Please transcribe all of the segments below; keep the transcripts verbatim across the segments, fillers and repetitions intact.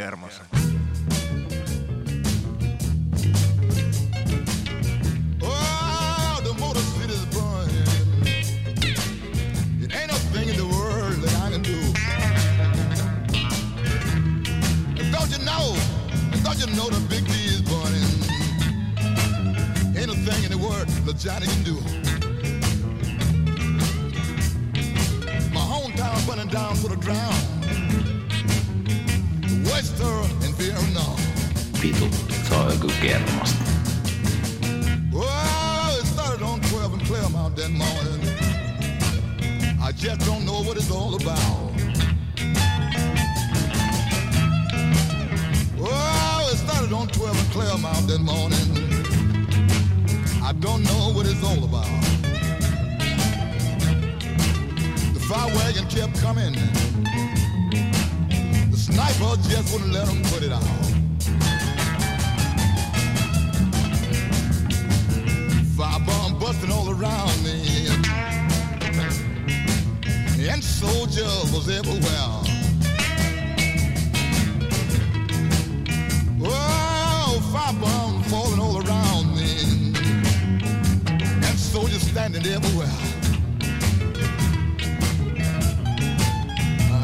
Kermaset. Oh, the motor city is burning. It ain't a thing in the world that I can do. And don't you know? And don't you know the big D is burning? Ain't a thing in the world that Johnny can do. Running down to the ground, Western and Vietnam. Vitu, se on Yöky Kermaset. Well, it started on twelve and Claremont that morning. I just don't know what it's all about. Well, it started on twelve and Claremont that morning. I don't know what it's all about. The fire wagon kept coming. The sniper just wouldn't let him put it out. Firebomb busting all around me, and soldiers was everywhere. Oh, firebomb falling all around me, and soldiers standing everywhere.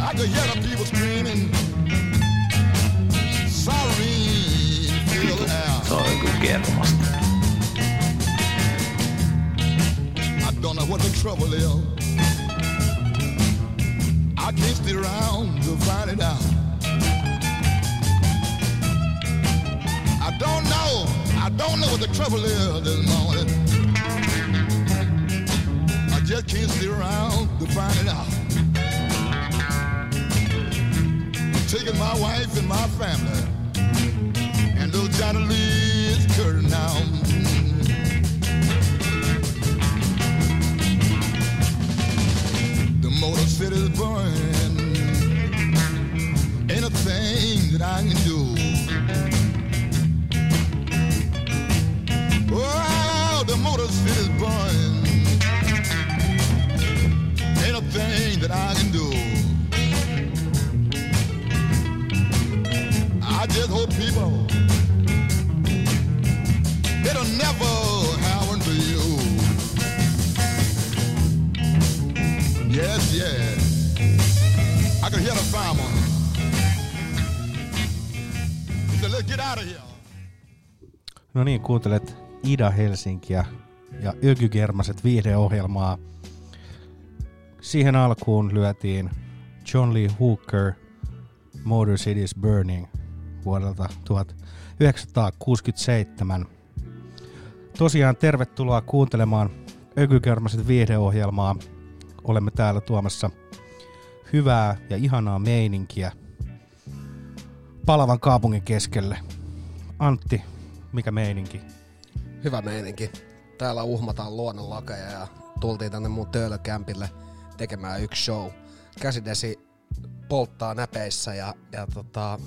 I could hear the people screaming. Sorry, feel the air. Se on Yöky Kermaset. I don't know what the trouble is. I can't stay around to find it out. I don't know. I don't know what the trouble is this morning. I just can't stay around to find it out. Taking my wife and my family, and little Johnny Lee is curtain now. The Motor City's burning. Ain't a thing that I can do. Oh, the Motor City's burning. Ain't a thing that I can do. I just hope people, it'll never happen to you. Yes, yes. I can hear the farmer. He said, let's get out of here. No niin, kuuntelet Ida Helsinkiä ja Yöky Kermaset viihdeohjelmaa. Siihen alkuun lyötiin John Lee Hooker, Motor City is Burning. Vuodelta tuhatyhdeksänsataakuusikymmentäseitsemän. Tosiaan tervetuloa kuuntelemaan Yöky Kermaset viihdeohjelmaa. Olemme täällä tuomassa hyvää ja ihanaa meininkiä palavan kaupungin keskelle. Antti, mikä meininki? Hyvä meininki. Täällä uhmataan luonnonlakeja ja tultiin tänne mun töölökämpille tekemään yksi show. Käsidesi polttaa näpeissä ja, ja tota...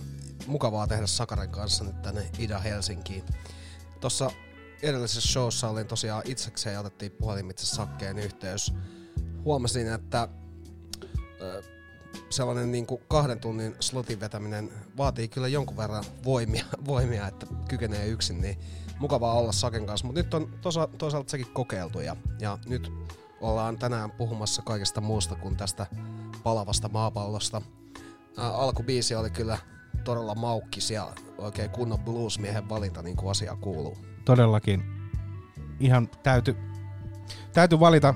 mukavaa tehdä Sakaren kanssa nyt tänne Ida Helsinkiin. Tuossa edellisessä showssa olin tosiaan itsekseen ja otettiin puhelimitse Sakkeen yhteys. Huomasin, että ö, sellainen niin kuin kahden tunnin slotin vetäminen vaatii kyllä jonkun verran voimia, voimia että kykenee yksin, niin mukavaa olla Saken kanssa. Mutta nyt on tosa, toisaalta sekin kokeiltu ja, ja nyt ollaan tänään puhumassa kaikesta muusta kuin tästä palavasta maapallosta. Ä, alkubiisi oli kyllä todella maukkis ja oikein kunnon bluesmiehen valinta, niin kuin asia kuuluu. Todellakin. Ihan täytyy täyty valita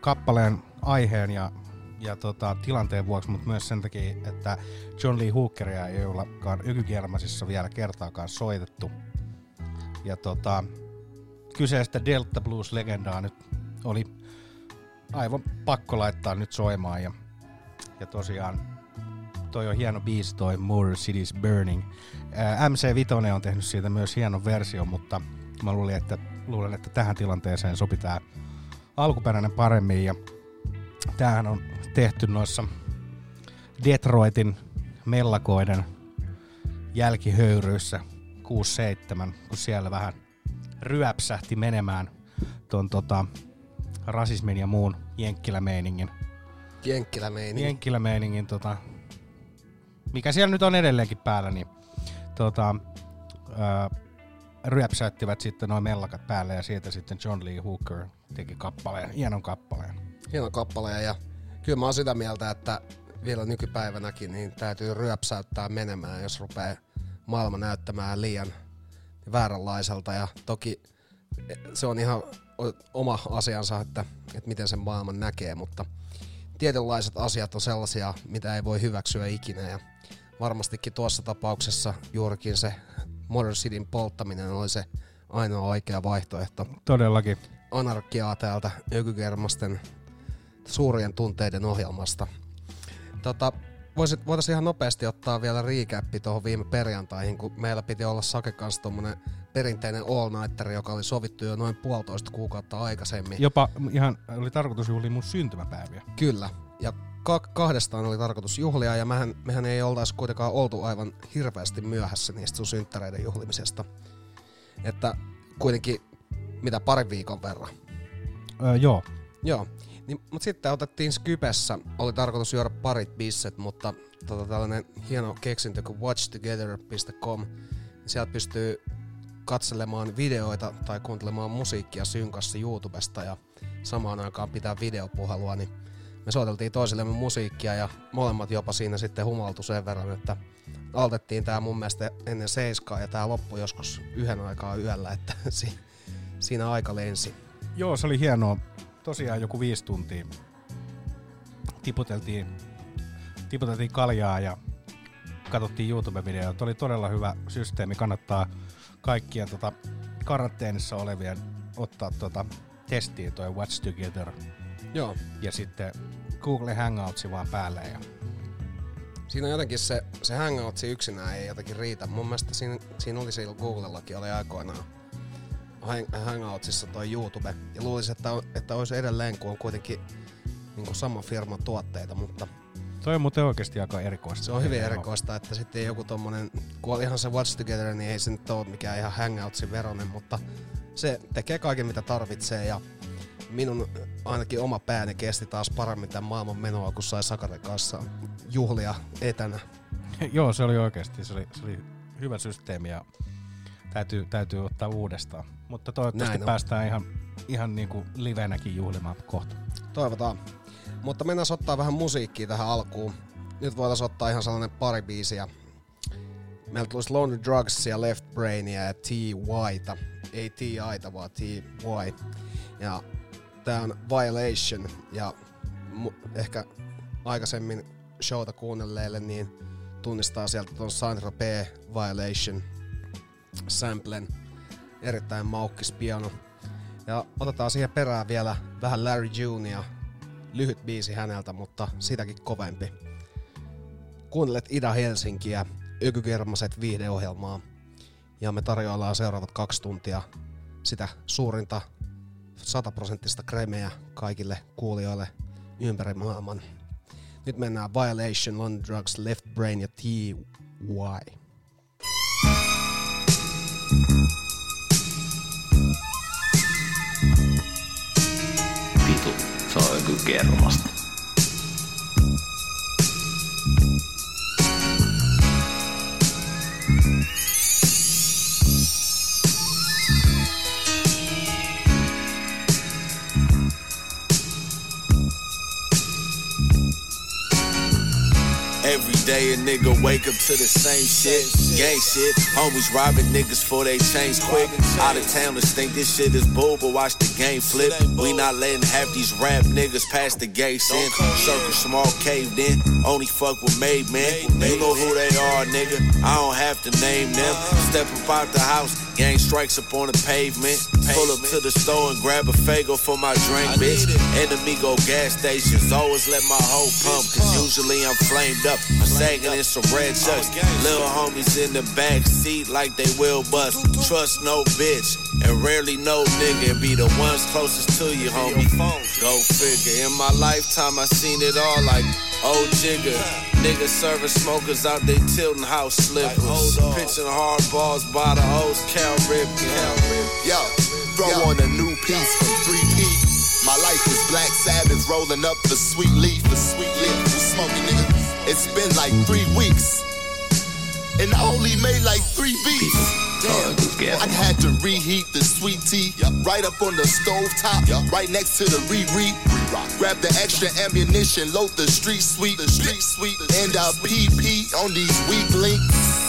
kappaleen aiheen ja, ja tota, tilanteen vuoksi, mutta myös sen takia, että John Lee Hookeria ei ollakaan Yöky Kermasissa vielä kertaakaan soitettu. Ja tota, kyseistä Delta Blues-legendaa nyt oli aivan pakko laittaa nyt soimaan ja, ja tosiaan toi on hieno biisi, toi Motor City is Burning. Ää, M C viisi on tehnyt siitä myös hienon version, mutta mä luulin, että, luulen, että tähän tilanteeseen sopi tää alkuperäinen paremmin. Ja tämähän on tehty noissa Detroitin mellakoiden jälkihöyryissä kuusi seitsemän, kun siellä vähän ryöpsähti menemään ton tota, rasismin ja muun jenkkilämeiningin. Jenkkilämeiningin. Jenkkilämeiningin tota... mikä siellä nyt on edelleenkin päällä, niin tota, ää, ryöpsäyttivät sitten noin mellakat päälle ja siitä sitten John Lee Hooker teki kappaleen, hienon kappaleen. Hienon kappaleen ja kyllä mä oon sitä mieltä, että vielä nykypäivänäkin niin täytyy ryöpsäyttää menemään, jos rupeaa maailma näyttämään liian vääränlaiselta ja toki se on ihan oma asiansa, että, että miten sen maailman näkee, mutta tietynlaiset asiat on sellaisia, mitä ei voi hyväksyä ikinä ja varmastikin tuossa tapauksessa juurikin se Motor Cityn polttaminen oli se ainoa oikea vaihtoehto. Todellakin. Anarkiaa täältä Yökykermasten suurien tunteiden ohjelmasta. Tota, voisit, voitaisiin ihan nopeasti ottaa vielä recappi tuohon viime perjantaihin, kun meillä piti olla Sake kanssa tommonen perinteinen all-nighteri, joka oli sovittu jo noin puolitoista kuukautta aikaisemmin. Jopa ihan oli tarkoitus juhlia mun syntymäpäiviä. Kyllä, ja ka- kahdestaan oli tarkoitus juhlia, ja mähän, mehän ei oltaisi kuitenkaan oltu aivan hirveästi myöhässä niistä sun synttäreiden juhlimisesta. Että kuitenkin mitä parin viikon verran. Öö, joo. Joo. Niin, mutta sitten otettiin Skypessä, oli tarkoitus juoda parit bisset, mutta tota, tällainen hieno keksintö kuin watch together dot com, niin sieltä pystyy katselemaan videoita tai kuuntelemaan musiikkia synkassa YouTubesta ja samaan aikaan pitää videopuhelua, niin me soiteltiin toisillemme musiikkia ja molemmat jopa siinä sitten humaltu sen verran, että altettiin tää mun mielestä ennen seiskaa ja tää loppui joskus yhden aikaa yöllä, että siinä aika lensi. Joo, se oli hienoa. Tosiaan joku viisi tuntia tiputeltiin, tiputeltiin kaljaa ja katsottiin YouTube-videoita. Oli todella hyvä systeemi. Kannattaa kaikkien tota, karanteenissa olevien ottaa tota, testiin toi What's Together. Joo. Ja sitten Google Hangoutsi vaan päälle. Ja siinä jotenkin se, se Hangoutsi yksinään ei jotenkin riitä. Mun mielestä siinä, siinä oli siellä Googlellakin oli aikoinaan Hangoutsissa toi YouTube. Ja luulisin, että, että olisi edelleen, kun on kuitenkin niin saman firman tuotteita, mutta toi on muuten oikeasti aika erikoista. Se on hyvin erikoista, että sitten joku tommonen, kun on ihan se Watch Together, niin ei se nyt ole mikään ihan Hangoutsin veronen, mutta se tekee kaiken mitä tarvitsee ja minun ainakin oma pääni kesti taas paremmin tämän maailman menoa, kun sai Sakaren kanssa juhlia etänä. Joo, se oli oikeasti, se oli, se oli hyvä systeemi ja täytyy, täytyy ottaa uudestaan. Mutta toivottavasti päästään ihan, ihan niinku livenäkin juhlimaan kohta. Toivotaan. Mutta mennään ottaa vähän musiikkia tähän alkuun. Nyt voitaisiin ottaa ihan sellainen pari biisiä. Meillä tulisi Laundry Drugsia, Left Brainia ja T Y:tä. Ei T I:tä vaan T Y. Ja tää on Violation. Ja mu- ehkä aikaisemmin showta kuunnelleille niin tunnistaa sieltä ton Saint Robert Violation samplen. Erittäin maukkis piano. Ja otetaan siihen perään vielä vähän Larry Junior. Lyhyt biisi häneltä, mutta sitäkin kovempi. Kuuntelet Ida Helsinkiä, Yöky Kermaset viihdeohjelmaa. Ja me tarjoillaan seuraavat kaksi tuntia sitä suurinta sataprosenttista kremeä kaikille kuulijoille ympäri maailman. Nyt mennään Violation, London Drugs, Left Brain ja T Y. Vitu, se on joku kermasta. Every day a nigga wake up to the same shit, gang shit. Homies robbing niggas for they change quick. Out of towners think this shit is bull, but watch the game flip. We not letting half these rap niggas pass the gates in. Circle small caved in, only fuck with made men. You know who they are, nigga, I don't have to name them. Step up out the house, gang strikes up on the pavement. Pull up to the store and grab a Fago for my drink, bitch. Enemigo gas stations, always let my hoe pump, cause usually I'm flamed up. I'm sagging in some red chucks. Little homies in the back seat like they will bust. Trust no bitch and rarely no nigga. Be the ones closest to you, homie. Go figure. In my lifetime I seen it all like old jigger. Niggas serving smokers out they tilting house slippers. Pitching hard balls by the old Cal Ripken. Yo, throw on a new piece from three P. My life is Black Sabbath rolling up the sweet leaf. The sweet leaf, you smoking nigga. It's been like three weeks, and I only made like three beats. Damn, I had to reheat the sweet tea right up on the stovetop, right next to the re-reap. Grab the extra ammunition, load the street sweet, the street sweet, and I P P on these weak links.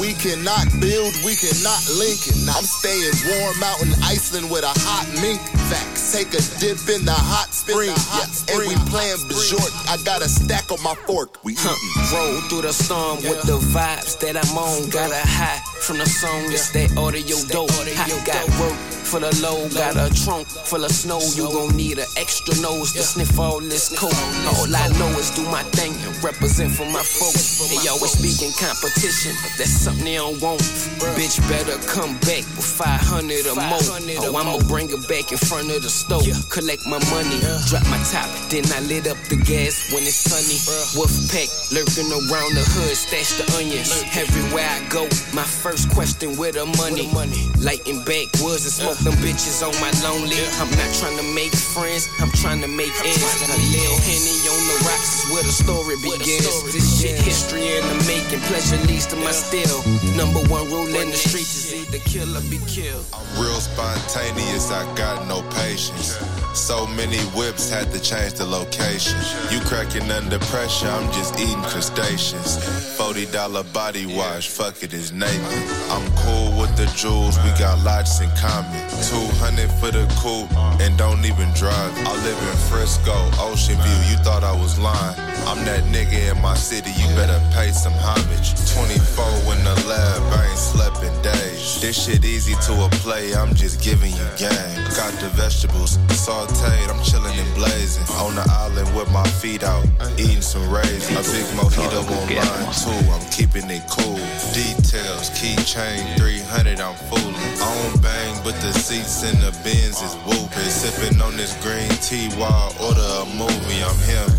We cannot build, we cannot link. I'm staying warm out in Iceland with a hot mink. Facts. Take a dip in the hot spring. Yeah. And we playing Bajort. I got a stack on my fork. We huh. roll through the storm yeah. with the vibes that I'm on. Got a high from the song. It's that audio dope. I got work for the low. Got a trunk full of snow. You gon' need an extra nose to sniff all this coke. All I know is do my thing and represent for my folks. And y'all was speaking competition. That's something they don't want. Bruh. Bitch better come back with five hundred or more. Oh, I'ma bring it back in front of the stove. Yeah. Collect my money, yeah. drop my top, then I lit up the gas when it's sunny. Bruh. Wolf pack lurking around the hood, stash the onions. Lurking. Everywhere I go, my first question, where the money? Where the money? Lighting backwoods and smoke yeah. them bitches on my lonely. Yeah. I'm not trying to make friends, I'm trying to make I'm ends. To a little Henny on the rocks is where the story where begins. The story this begins. Shit history in the making, pleasure leads to yeah. my still. Number one rule in the streets is either kill or be killed. I'm real spontaneous, I got no patience. So many whips had to change the location. You cracking under pressure, I'm just eating crustaceans. forty dollars body wash, fuck it, it's naked. I'm cool with the jewels, we got lots in common. two hundred for the coupe, and don't even drive. I live in Frisco, Ocean View, you thought I was lying. I'm that nigga in my city, you better pay some homage. twenty-four in the lab, I ain't slept in days. This shit easy to a play, I'm just giving you game. Got the vegetables sauteed, I'm chilling and blazing. On the island with my feet out, eating some raisins. A big mojito online too, I'm keeping it cool. Details, keychain, three hundred, I'm fooling. I don't bang, but the seats in the Benz is whooping. Sipping on this green tea while I order a movie, I'm him.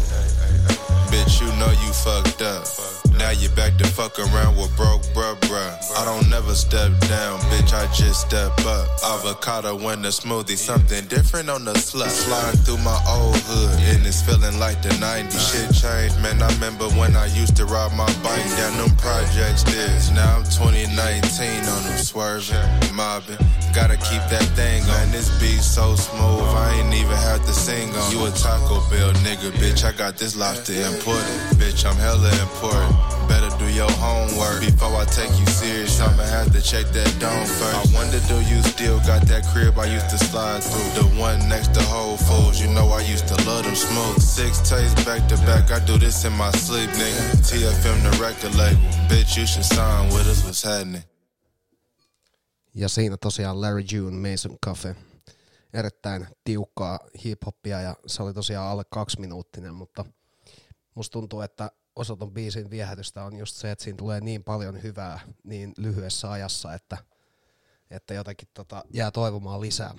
Bitch, you know you fucked up. Now you back to fuck around with broke bruh bruh. I don't never step down, bitch, I just step up. Avocado in the smoothie, something different on the slut. Flying through my old hood, and it's feeling like the nineties. Shit changed, man, I remember when I used to ride my bike down them projects this. Now I'm twenty nineteen on them swerving, mobbing. Gotta keep that thing on, this beat so smooth, I ain't even have to sing on. You a Taco Bell nigga, bitch, I got this lobster imported. Bitch, I'm hella important. Better do your homework before I take you serious. I'ma have to check that dome first. I wonder, do you still got that crib I used to slide through? The one next to Whole Foods, you know I used to love them smooth. Six tapes back to back, I do this in my sleep, nigga. T F M the record label, bitch, you should sign with us. What's happening? Ja siinä tosiaan Larry June, Mason Cafe. Erittäin tiukkaa hip-hoppia, ja se oli tosiaan alle kaksiminuuttinen, mutta musta tuntuu, että osa ton biisin viehätystä on just se, että siinä tulee niin paljon hyvää niin lyhyessä ajassa, että, että jotenkin tota jää toivomaan lisää.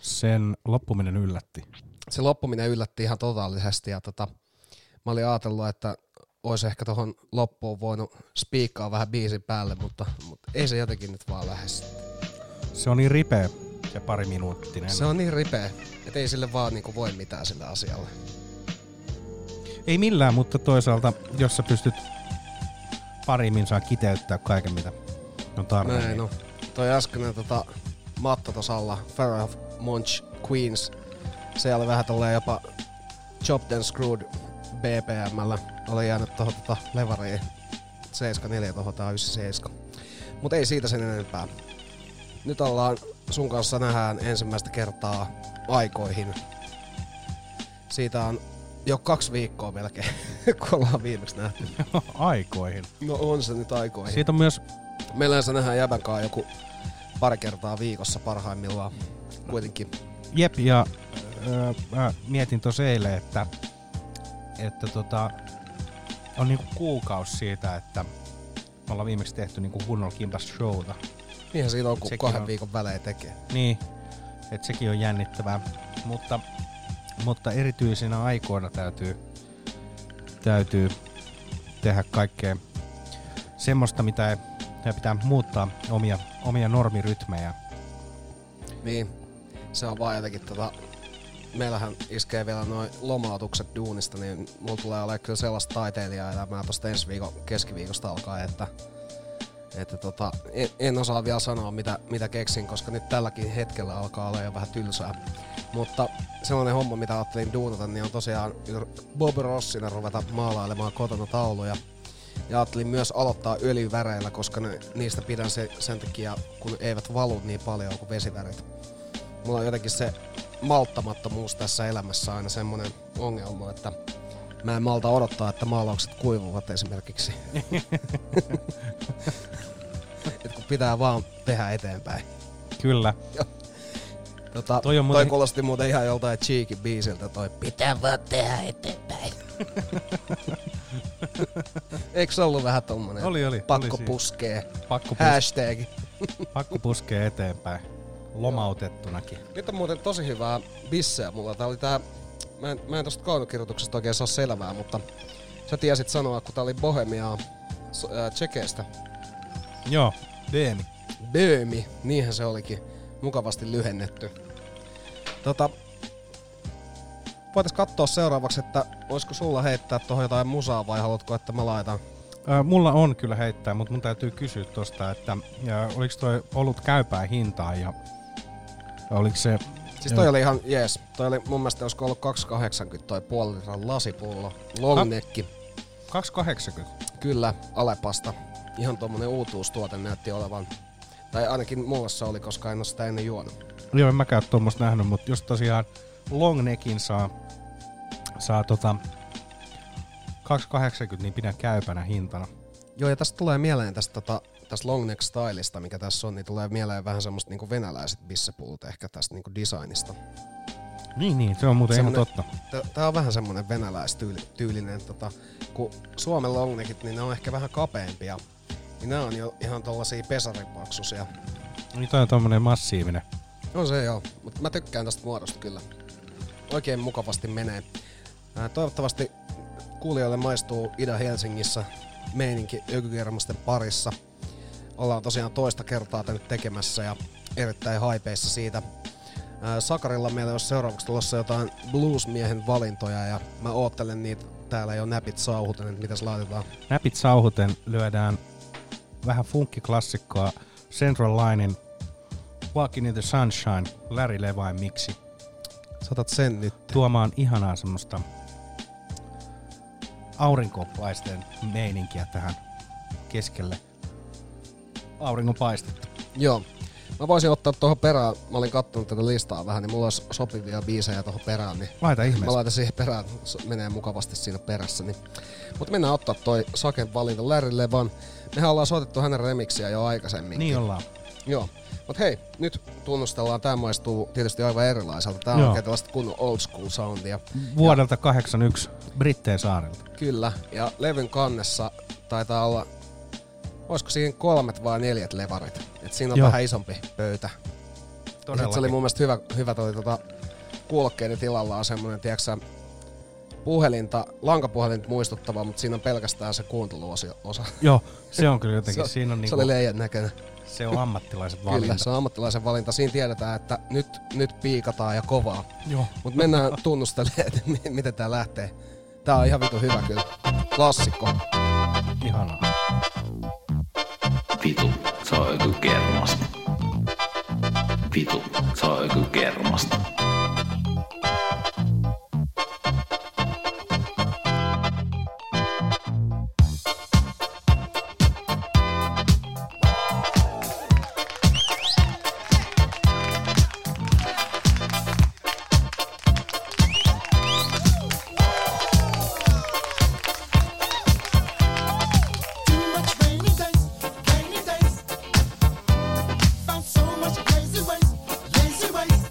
Sen loppuminen yllätti. Se loppuminen yllätti ihan totaalisesti, ja tota, mä olin ajatellut, että olisi ehkä tohon loppuun voinut spiikkaa vähän biisin päälle, mutta, mutta ei se jotenkin nyt vaan lähes. Se on niin ripeä ja pari minuuttinen. Se on niin ripeä, että ei sille vaan niinku voi mitään sille asialle. Ei millään, mutta toisaalta, jos sä pystyt parimmin saa kiteyttää kaiken, mitä on tarvitse. Näin, no. Toi äskeinen tota, matto tossa alla, Pharaoh of Monch, Queens, se oli vähän tolleen jopa chopped and screwed B P M:llä. Oli jäänyt tohon tota, levariin seitsemän neljä tohon tai yhdeksänkymmentäseitsemän. Mut ei siitä sen enempää. Nyt ollaan sun kanssa nähdään ensimmäistä kertaa aikoihin. Siitä on jo kaksi viikkoa melkein, kun ollaan viimeksi nähty. Aikoihin. No on se nyt aikoihin. Siitä on myös... Meillä se nähdään jäbänkaan joku pari kertaa viikossa parhaimmillaan kuitenkin. Jep, ja öö, mä mietin tossa eilen, että, että tota, on niinku kuukausi siitä, että me ollaan viimeksi tehty niinku kunnolla kimpasta showta. Niinhän siitä on, kun kahden on... viikon välein tekee. Niin, että sekin on jännittävää, mutta... Mutta erityisinä aikoina täytyy, täytyy tehdä kaikkea semmoista, mitä ei, pitää muuttaa omia, omia normirytmejä. Niin, se on vaan jotenkin tota, meillähän iskee vielä noin lomautukset duunista, niin mulla tulee olemaan kyllä sellaista taiteilijaelämää tosta ensi viikon keskiviikosta alkaen, että, että tota, en, en osaa vielä sanoa mitä, mitä keksin, koska nyt tälläkin hetkellä alkaa olla jo vähän tylsää. Mutta sellainen homma, mitä ajattelin duunata, niin on tosiaan Bob Rossina ruveta maalailemaan kotona tauluja. Ja ajattelin myös aloittaa öljyväreillä, koska ne, niistä pidän se, sen takia, kun eivät valu niin paljon kuin vesivärit. Mulla on jotenkin se malttamattomuus tässä elämässä aina semmoinen ongelma, että mä en malta odottaa, että maalaukset kuivuvat esimerkiksi. Et kun pitää vaan tehdä eteenpäin. Kyllä. Tota, toi, muuten... toi kuulosti muuten ihan joltain Cheekin biisiltä toi pitää vaan tehdä eteenpäin. Eikö se ollut vähän tommonen oli, oli, pakko oli puskee, pakko pus... hashtag. Pakko puskee eteenpäin, lomautettunakin. Nyt on muuten tosi hyvää bisseä mulla. Tää oli tää, mä en, mä en tosta kaunokirjoituksesta oikein saa selvää, mutta sä tiesit sanoa, kun tää oli Bohemiaa äh, Tsekeistä. Joo, Böömi. Böömi, niinhän se olikin. Mukavasti lyhennetty. Tota, voitais katsoa seuraavaksi, että olisiko sulla heittää tuohon jotain musaa vai haluatko, että mä laitan? Ää, mulla on kyllä heittää, mutta mun täytyy kysyä tosta, että ää, oliko toi ollut käypää hintaa ja oliko se... Siis toi jo. Oli ihan jees. Toi oli mun mielestä olisiko ollut kaksi kahdeksankymmentä toi puoli litran lasipullo. Longnekki. kaksi kahdeksankymmentä? Kyllä, Alepasta. Ihan tommonen uutuustuote näytti olevan. Tai ainakin mullassa oli, koska en ole sitä ennen juonut. Joo, en mäkään tuommoista nähnyt, mutta jos tosiaan longneckin saa, saa tota kaksi kahdeksankymmentä, niin pidän käypänä hintana. Joo, ja tästä tulee mieleen tästä, tota, tästä longneck-stylista, mikä tässä on, niin tulee mieleen vähän semmoista niinku venäläiset bissepullut ehkä tästä niinku designista. Niin, niin, se on muuten semmoinen, ihan totta. T- tää on vähän semmoinen venäläistyylinen, tota, kun Suomen longneckit, niin ne on ehkä vähän kapeampia. Nämä on jo ihan tollasia pesaripaksusia. Niin toi on tommonen massiivinen. On se joo, mutta mä tykkään tästä muodosta kyllä. Oikein mukavasti menee. Toivottavasti kuulijoille maistuu Ida Helsingissä meininki Yöky Kermasten parissa. Ollaan tosiaan toista kertaa tänne tekemässä ja erittäin haipeissa siitä. Sakarilla meillä olisi seuraavaksi tulossa jotain bluesmiehen valintoja ja mä oottelen niitä täällä jo näpit sauhuten, että mitäs laitetaan. Näpit sauhuten lyödään vähän funkkiklassikkoa, Central Linen, Walking in the Sunshine, Larry Levan miksi. Saatat sen nyt. Tuomaan ihanaa semmoista aurinkopaisteen meininkiä tähän keskelle aurinkopaistetta. Joo. Mä voisin ottaa tuohon perään, mä olin kattonut tätä listaa vähän, niin mulla olisi sopivia biisejä tuohon perään. Niin laita ihmeessä. Mä laitan siihen perään, menee mukavasti siinä perässä. Niin. Mutta mennään ottaa toi Saken valinta Larry Levan. Mehän ollaan soitettu hänen remiksiä jo aikaisemminkin. Niin ollaan. Joo. Mut hei, nyt tunnustellaan, tää maistuu tietysti aivan erilaiselta. Tää on oikein tällaista kunnon old school soundia. Vuodelta kahdeksankymmentäyksi Britteen saarelta. Kyllä, ja levyn kannessa taitaa olla... Olisiko siihen kolmet vai neljät levarit? Et siinä on joo. Vähän isompi pöytä. Todellakin. Se oli mun mielestä hyvä, hyvä toi tota, kuulokkeiden tilallaan semmonen, tiiäksä, puhelinta, lankapuhelinta muistuttava, mutta siinä on pelkästään se kuunteluosa. Joo, se on kyllä jotenkin. se, siinä on niinku, se oli leijän näköinen. Se on ammattilaiset valinta. Kyllä, se on ammattilaisen valinta. Siinä tiedetään, että nyt, nyt piikataan ja kovaa. Joo. Mut mennään tunnustelemaan, että miten tää lähtee. Tää on ihan vitu hyvä kyllä. Klassikko. Ihanaa. Vitu, se on Yöky Kermasta. Vitu, se on Yöky Kermasta. Anyways.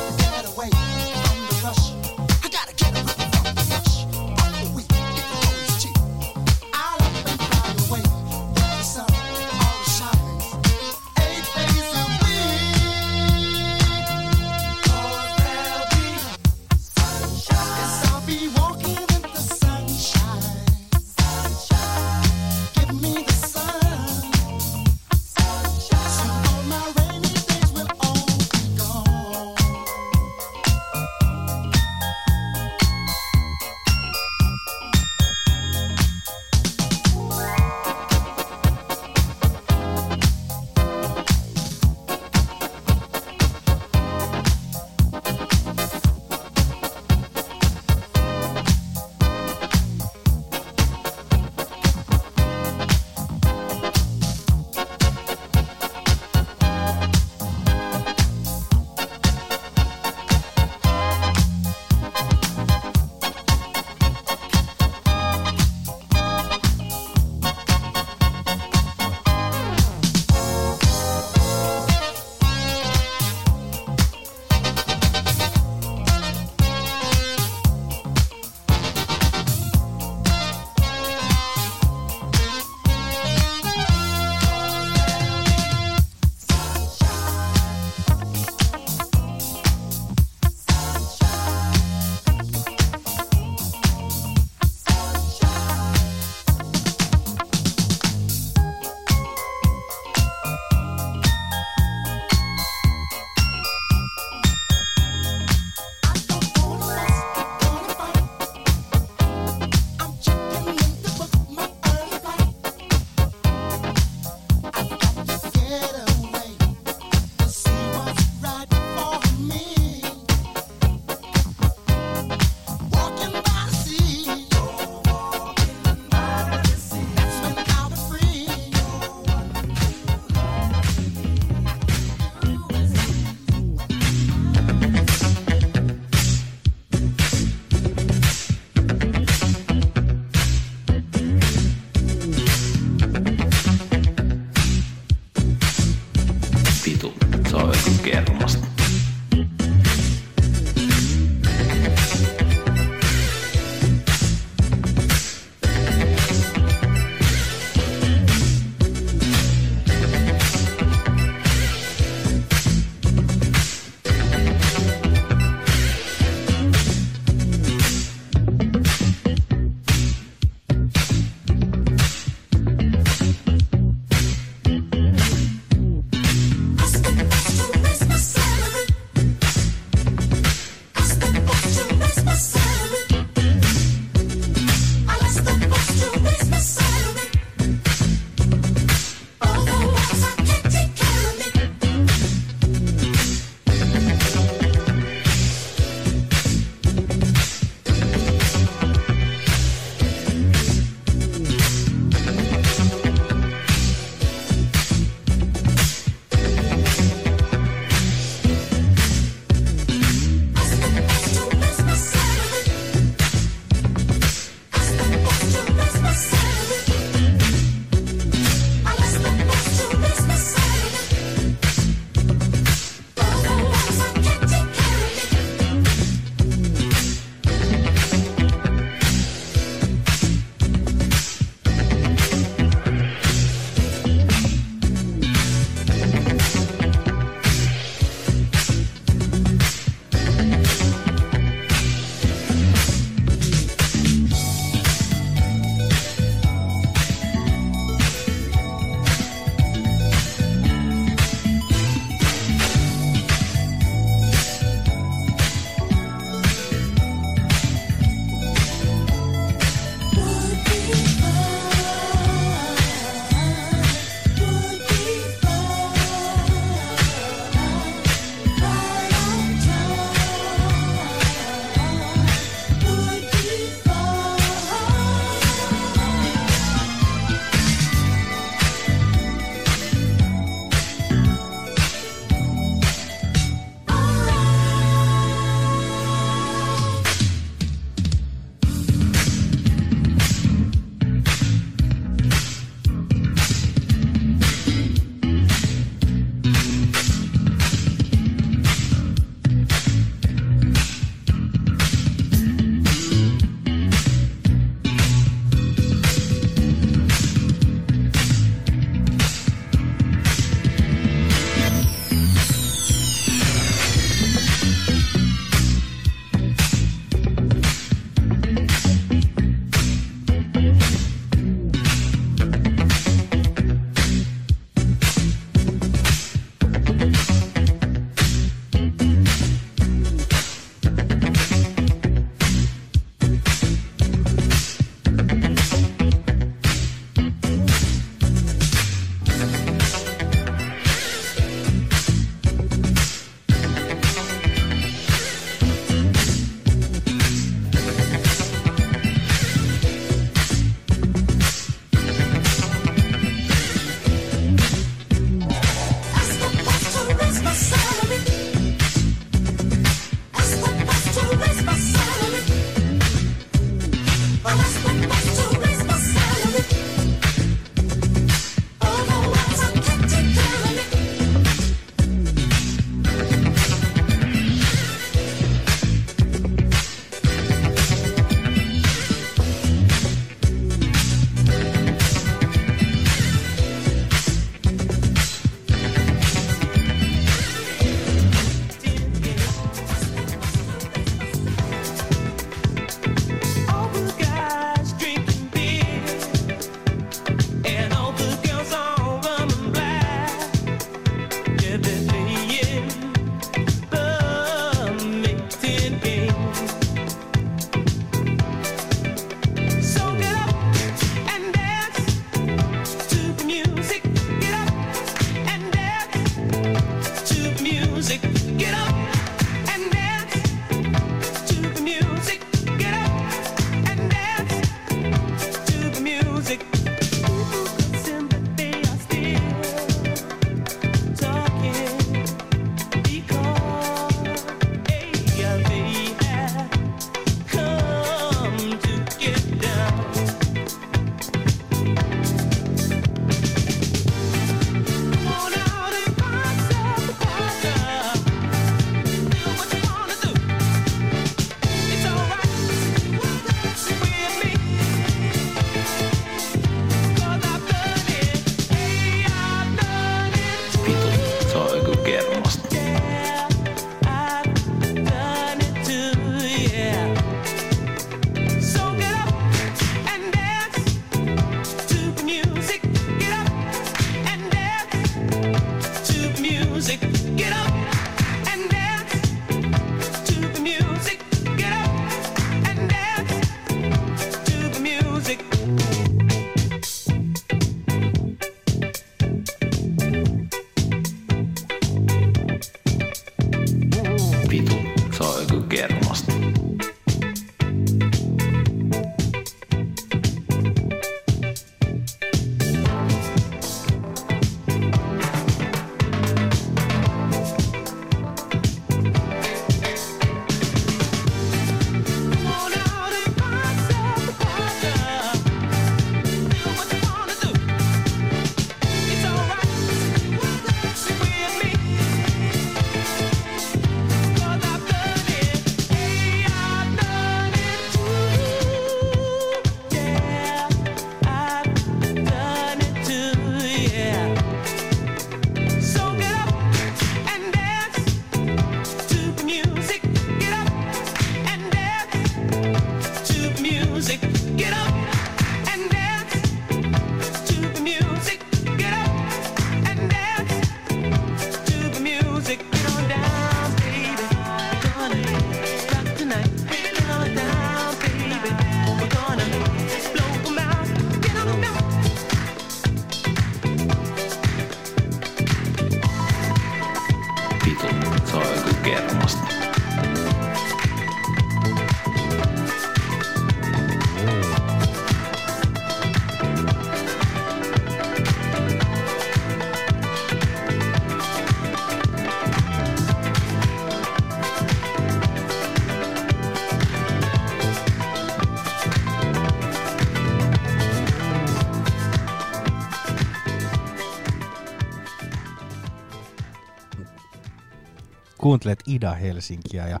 Kuuntelet Ida Helsinkiä ja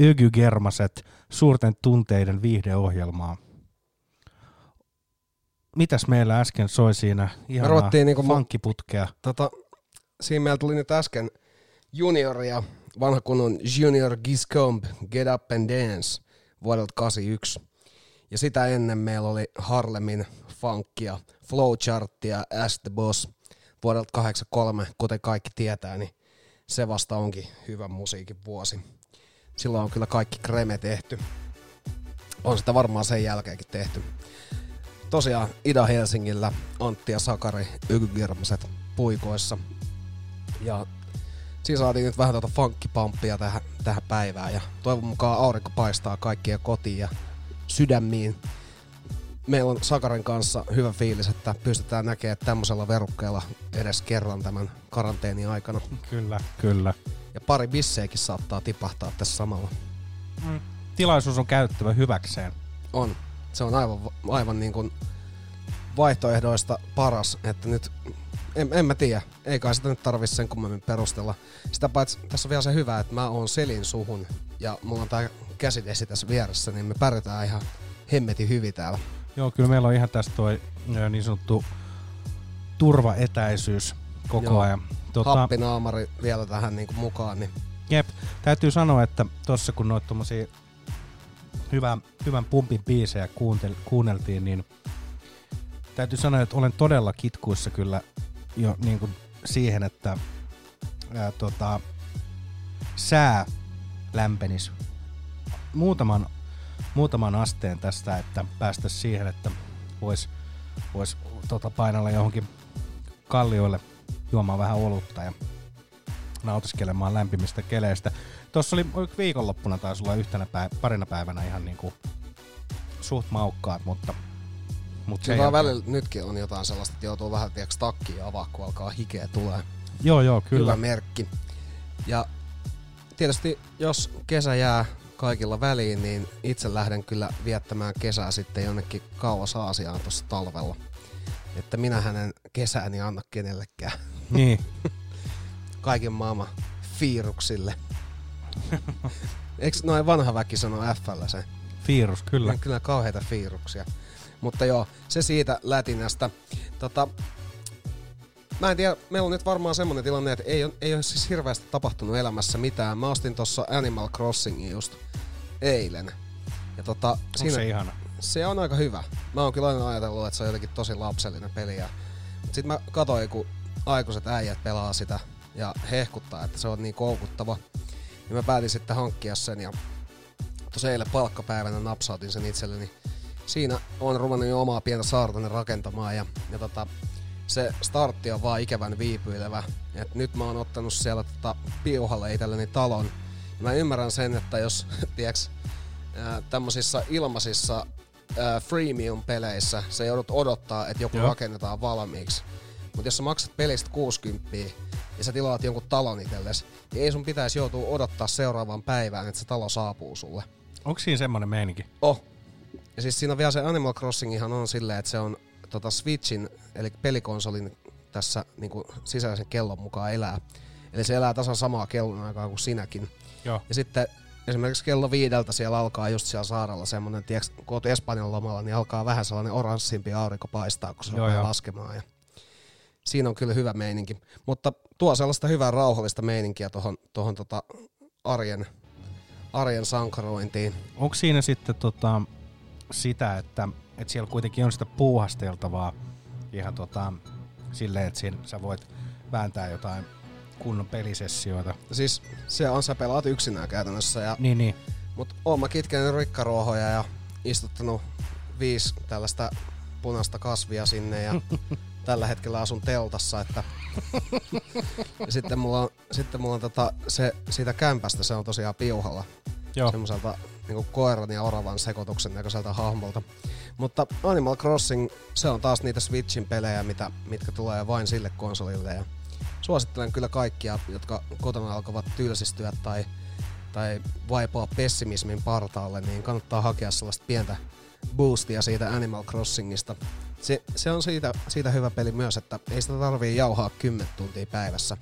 Yöky Kermaset, suurten tunteiden viihdeohjelmaa. Mitäs meillä äsken soi siinä? Ihanaa niinku funkkiputkea. Ma- tota, siinä meillä tuli nyt äsken junioria, vanha kunnon Junior Giscombe, Get Up and Dance vuodelta kahdeksankymmentäyksi. Ja sitä ennen meillä oli Harlemin funkia, Flowcharttia, Ask the Boss vuodelta kahdeksankymmentäkolme, kuten kaikki tietää, niin se vasta onkin hyvä musiikin vuosi. Silloin on kyllä kaikki kreme tehty. On sitä varmaan sen jälkeenkin tehty. Tosiaan Ida Helsingillä Antti ja Sakari Yöky Kermaset puikoissa. Ja siis saatiin nyt vähän tuota funkkipampia tähän, tähän päivään. Ja toivon mukaan aurinko paistaa kaikkia kotiin ja sydämiin. Meillä on Sakaren kanssa hyvä fiilis, että pystytään näkemään tämmöisellä verukkeella edes kerran tämän karanteeni aikana. Kyllä, kyllä. Ja pari bissejäkin saattaa tipahtaa tässä samalla. Mm. Tilaisuus on käyttävä hyväkseen. On. Se on aivan, aivan niin kuin vaihtoehdoista paras, että nyt en, en mä tiedä. Ei kai sitä nyt tarvitse sen kummemmin perustella. Sitä paitsi tässä on vielä se hyvä, että mä oon selin suhun ja mulla on tää käsidesi tässä vieressä, niin me pärjätään ihan hemmetin hyvin täällä. Joo, kyllä meillä on ihan tässä toi niin sanottu turvaetäisyys koko Joo. ajan. Tota, happinaamari vielä tähän niin kuin mukaan. Niin. Jep, täytyy sanoa, että tossa kun noita tommosia hyvän, hyvän pumpin biisejä kuuntel, kuunneltiin, niin täytyy sanoa, että olen todella kitkuissa kyllä jo niin kuin siihen, että ää, tota, sää lämpenisi muutaman muutaman asteen tästä, että päästä siihen, että voisi vois, tota, painella johonkin kallioille juomaan vähän olutta ja nautiskelemaan lämpimistä keleistä. Tuossa oli viikonloppuna taisi olla yhtenä päivä, parina päivänä ihan niinku suht maukkaat, mutta... mutta se jälkeen... välillä nytkin on jotain sellaista, että joutuu vähän tiiäks takkiin avaa, kun alkaa hikeä tulee. Joo, joo, kyllä. Hyvä merkki. Ja tietysti jos kesä jää kaikilla väliin, niin itse lähden kyllä viettämään kesää sitten jonnekin kauas Aasiaan tuossa talvella. Että minä hänen kesääni anna kenellekään. Niin. Kaiken maailman fiiruksille. Eikö noin vanha väki sano F:llä se? Fiirus, kyllä. On kyllä kauheita fiiruksia. Mutta joo, se siitä lätinästä. Tota, mä en tiedä, meillä on nyt varmaan semmoinen tilanne, että ei ole, ei ole siis hirveästi tapahtunut elämässä mitään. Mä ostin tossa Animal Crossingin just eilen. Ja tota, siinä, se ihana? Se on aika hyvä. Mä oon kyllä aina ajatellut, että se on jotenkin tosi lapsellinen peli. Mut sit mä katoin, kun aikuiset äijät pelaa sitä ja hehkuttaa, että se on niin koukuttava. Ja mä päätin sitten hankkia sen ja tossa eilen palkkapäivänä napsautin sen itselleni. Siinä on ruvennut jo omaa pientä saartani rakentamaan ja, ja tota... Se startti on vaan ikävän viipyilevä. Et nyt mä oon ottanut siellä tota piuhalle itselleni talon. Ja mä ymmärrän sen, että jos tiiäks, ää, tämmöisissä ilmaisissa ää, freemium-peleissä sä joudut odottaa, että joku Joo. rakennetaan valmiiksi. Mutta jos sä maksat pelistä kuusikymmentä ja sä tilaat jonkun talon itsellesi, niin ei sun pitäisi joutua odottaa seuraavaan päivään, että se talo saapuu sulle. Onko siinä semmonen meininki? Oh. Ja siis siinä vielä se Animal Crossingihan on silleen, että se on tota Switchin, eli pelikonsolin tässä niin kuin sisäisen kellon mukaan elää. Eli se elää tasan samaa kellon aikaa kuin sinäkin. Joo. Ja sitten esimerkiksi kello viideltä siellä alkaa just siellä saarella semmonen, tiiäks, kun oot Espanjan lomalla, niin alkaa vähän sellainen oranssimpi aurinko paistaa, kun se joo, alkaa jo. laskemaan. Ja siinä on kyllä hyvä meininki. Mutta tuo sellaista hyvää rauhallista meininkiä tohon, tohon tota arjen, arjen sankarointiin. Onko siinä sitten tota sitä, että että siellä kuitenkin on sitä puuhasteltavaa ihan tota, silleen, että siinä sä voit vääntää jotain kunnon pelisessioita. Siis se on, sä pelaat yksinään käytännössä. Ja, niin, niin. Mut oon mä kitkenyt rikkaruohoja ja istuttanut viisi tällaista punaista kasvia sinne ja tällä hetkellä asun teltassa, että sitten mulla on, sitten mulla on tota, se, siitä kämpästä se on tosiaan piuhalla. Joo. Semmoiselta niinku koiran ja oravan sekoituksen näköiseltä hahmolta. Mutta Animal Crossing, se on taas niitä Switchin pelejä, mitä, mitkä tulee vain sille konsolille. Ja suosittelen kyllä kaikkia, jotka kotona alkavat tylsistyä tai, tai vaipua pessimismin partaalle, niin kannattaa hakea sellaista pientä boostia siitä Animal Crossingista. Se, se on siitä, siitä hyvä peli myös, että ei sitä tarvii jauhaa kymmentä tuntia päivässä.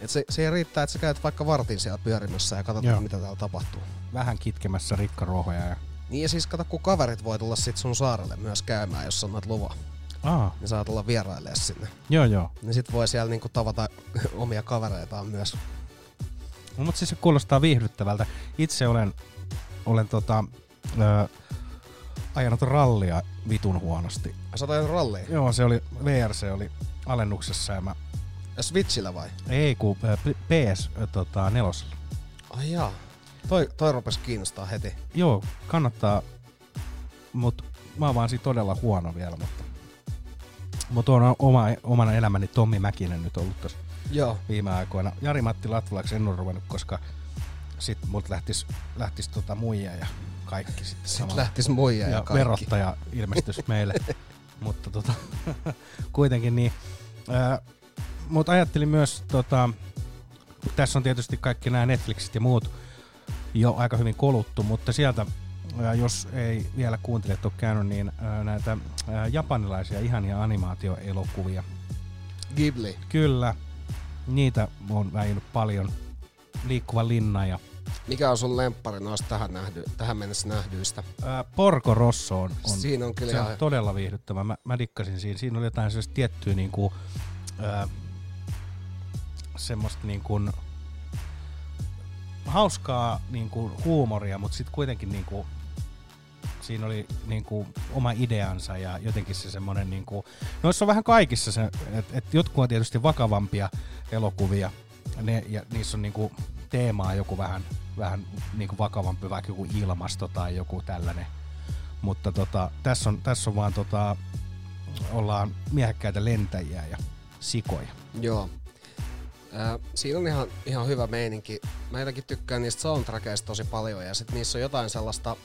Et se, se riittää, että sä käyt vaikka vartin siellä pyörimässä ja katsot, Joo. mitä täällä tapahtuu. Vähän kitkemässä rikkaruohoja. Ja... Niin ja siis kato, kun kaverit voi tulla sit sun saarelle myös käymään, jos sanot luvaa. Aa. Niin saa tulla vierailemaan sinne. Joo joo. Niin sit voi siellä niinku tavata omia kavereitaan myös. No, mut siis se kuulostaa viihdyttävältä. Itse olen, olen tota... Öö, ajanut rallia vitun huonosti. Sä oot ajanut rallia? Joo, se oli, V R C oli alennuksessa ja mä... Ja Switchillä vai? Ei, kun P S neljä. Tota, Ai jaa. Toi, toi rupes kiinnostaa heti. Joo, kannattaa. Mut mä oon vaan siitä todella huono vielä, mutta... Mut on oma, omana elämäni Tommi Mäkinen nyt ollut tossa Joo. viime aikoina. Jari-Matti Latvalaksi en oo ruvennut, koska sit mut lähtis, lähtis tota muijia ja... Kaikki sitten sit lähtis muija ja, ja kaikki. Verottaja ilmestys meille. Mutta tota, kuitenkin niin. Mutta ajattelin myös, tota, tässä on tietysti kaikki nämä Netflixit ja muut jo aika hyvin koluttu, mutta sieltä, ää, jos ei vielä kuuntelijat ole käynyt, niin ää, näitä ää, japanilaisia ihania animaatioelokuvia. Ghibli. Kyllä, niitä on väinyt paljon. Liikkuva linna ja... Mikä on sun lemppari noista tähän, nähdy, tähän mennessä nähdyistä? Ää, Porco Rosso on, on, siinä on, kyllä se on todella viihdyttävä. Mä, mä dikkasin siinä. Siinä oli jotain sellaista tiettyä niin kuin, ää, semmoista niin kuin, hauskaa niin kuin, huumoria, mutta sitten kuitenkin niin kuin, siinä oli niin kuin, oma ideansa ja jotenkin se semmoinen... Niin kuin, noissa on vähän kaikissa se, että et jotkut on tietysti vakavampia elokuvia ne, ja niissä on... Niin kuin, teemaa joku vähän, vähän niin vakavampi, vaikka joku ilmasto tai joku tällainen. Mutta tota, tässä on, tässä on vaan tota, ollaan miehekkäitä lentäjiä ja sikoja. Joo. Ää, siinä on ihan, ihan hyvä meininki. Mä jotenkin tykkään niistä soundtrackeista tosi paljon ja sit niissä on jotain sellaista,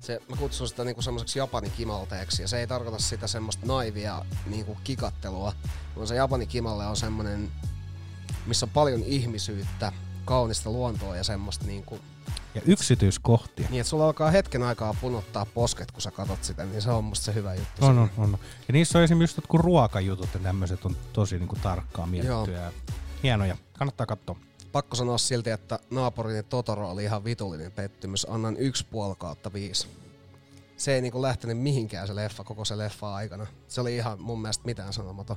se, mä kutsun sitä niinku semmoiseksi japanikimalteeksi ja se ei tarkoita sitä semmoista naivia niinku kikattelua, vaan se japanikimalle on semmoinen, missä on paljon ihmisyyttä, kaunista luontoa ja semmoista niinku... Ja yksityiskohtia. Niin, että sulla alkaa hetken aikaa punottaa posket, kun sä katot sitä, niin se on musta se hyvä juttu. On, on, on. Ja niissä on esimerkiksi jotkut ruokajutut ja tämmöiset on tosi niinku tarkkaan mietittyjä ja hienoja. Kannattaa katsoa. Pakko sanoa silti, että naapurini Totoro oli ihan vitullinen pettymys. Annan yksi puoli kautta viisi. Se ei niinku lähtenyt mihinkään se leffa koko se leffa aikana. Se oli ihan mun mielestä mitään sanomaton.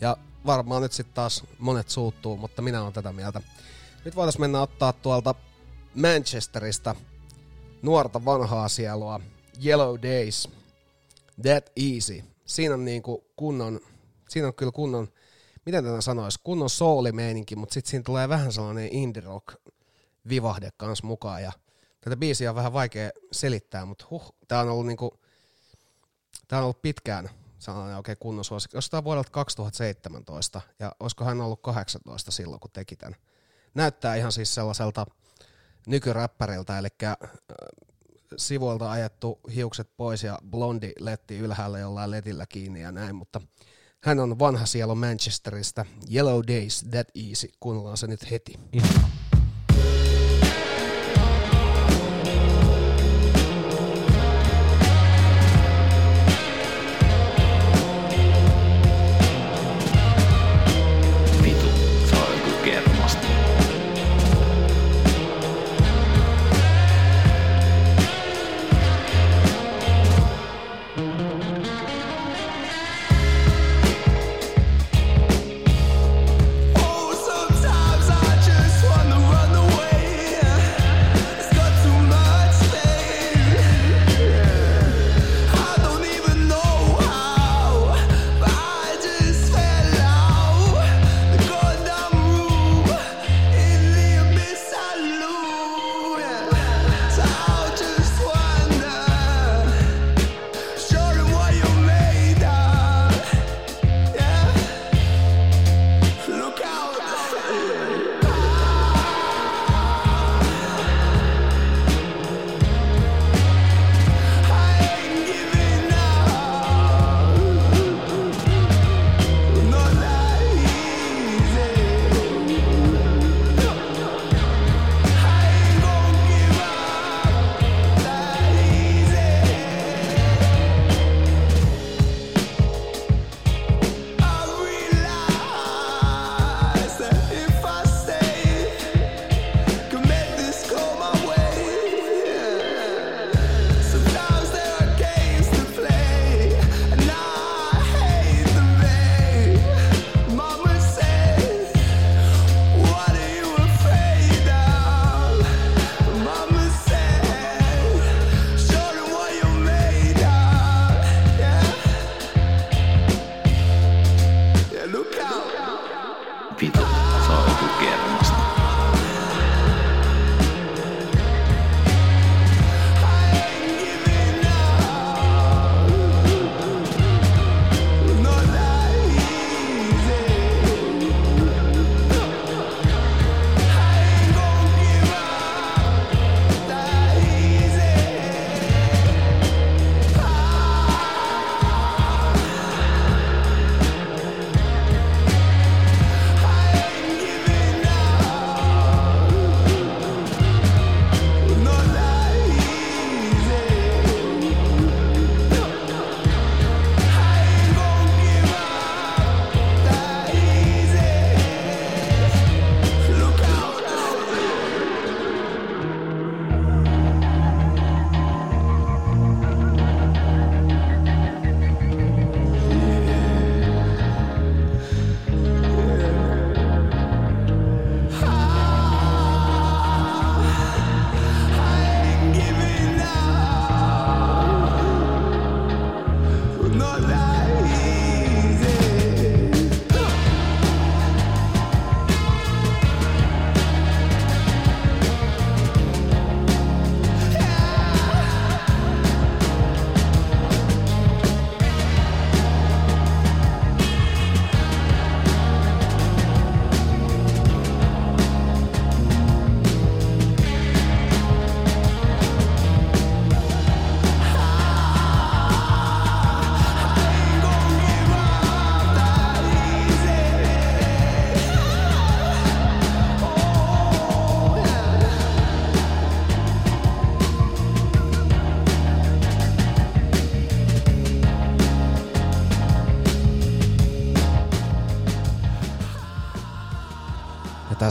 Ja varmaan nyt sitten taas monet suuttuu, mutta minä olen tätä mieltä. Nyt voitaisiin mennä ottaa tuolta Manchesterista nuorta vanhaa sielua, Yellow Days, That Easy. Siinä on, niinku kunnon, siinä on kyllä kunnon, miten tätä sanoisi, kunnon soul-meininki, mutta sitten siinä tulee vähän sellainen indie rock-vivahde kanssa mukaan. Ja tätä biisiä on vähän vaikea selittää, mutta huh, tämä on ollut, niinku, tää on ollut pitkään. Sellainen oikein kunnon suosikki. Jostain vuodelta kaksituhattaseitsemäntoista, ja olisiko hän ollut kahdeksantoista silloin, kun teki tämän. Näyttää ihan siis sellaiselta nykyräppäriltä, eli sivuilta ajettu hiukset pois ja blondi letti ylhäällä jollain letillä kiinni ja näin, mutta hän on vanha sielu Manchesterista. Yellow Days, That Easy. Kuunnellaan se nyt heti. Ihan. Oh, sometimes I just wanna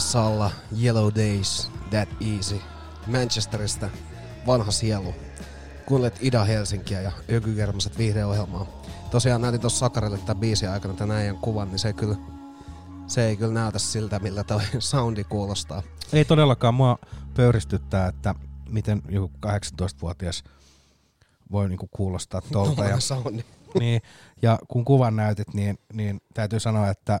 tässä alla Yellow Days, That Easy. Manchesterista vanha sielu. Kuuntelet Ida Helsinkiä ja Yöky Kermaset -viihdeohjelmaa. Tosiaan näytin tuossa Sakarelle tämän biisin aikana tämän äijän kuvan, niin se ei kyllä, se ei kyllä näytä siltä, millä toi soundi kuulostaa. Ei todellakaan. Mua pöyristyttää, että miten joku kahdeksantoistavuotias voi niinku kuulostaa tuolta. Ja, niin, ja kun kuvan näytit, niin, niin täytyy sanoa, että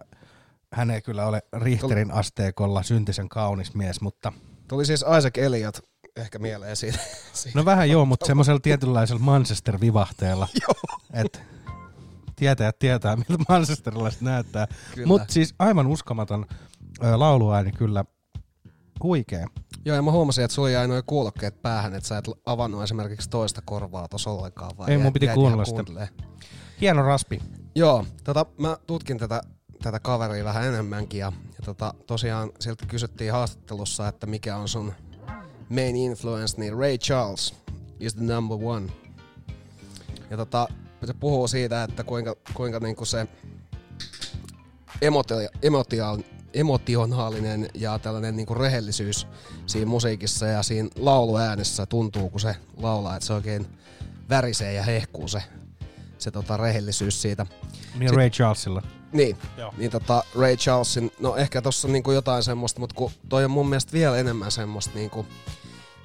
hän ei kyllä ole Richterin asteikolla syntisen kaunis mies, mutta... Tuli siis Isaac Elliot ehkä mieleen siitä. siitä no vähän joo, mutta semmoisella tietynlaisella Manchester-vivahteella. Että tietää tietää, miltä manchesterilaiset näyttää. Mutta siis aivan uskomaton ä, lauluääni kyllä. Huikee. Joo, ja mä huomasin, että sulla jäi noin kuulokkeet päähän, että sä et avannut esimerkiksi toista korvaa tossa ollenkaan. Ei, mun piti kuunnella sitä. Hieno raspi. Joo, tota, mä tutkin tätä, tätä kaveria vähän enemmänkin, ja, ja tota, tosiaan siltä kysyttiin haastattelussa, että mikä on sun main influence, niin Ray Charles is the number one. Ja tota, se puhuu siitä, että kuinka, kuinka niinku se emotio, emotiaali, emotionaalinen ja tällainen niinku rehellisyys siinä musiikissa ja siinä lauluäänessä tuntuu, kun se laulaa, että se oikein värisee ja hehkuu se, se tota rehellisyys siitä. Niin sit, Ray Charlesilla. Niin, niin tota Ray Charlesin, no ehkä tossa on niinku jotain semmoista, mutta kun toi on mun mielestä vielä enemmän semmoista, niinku,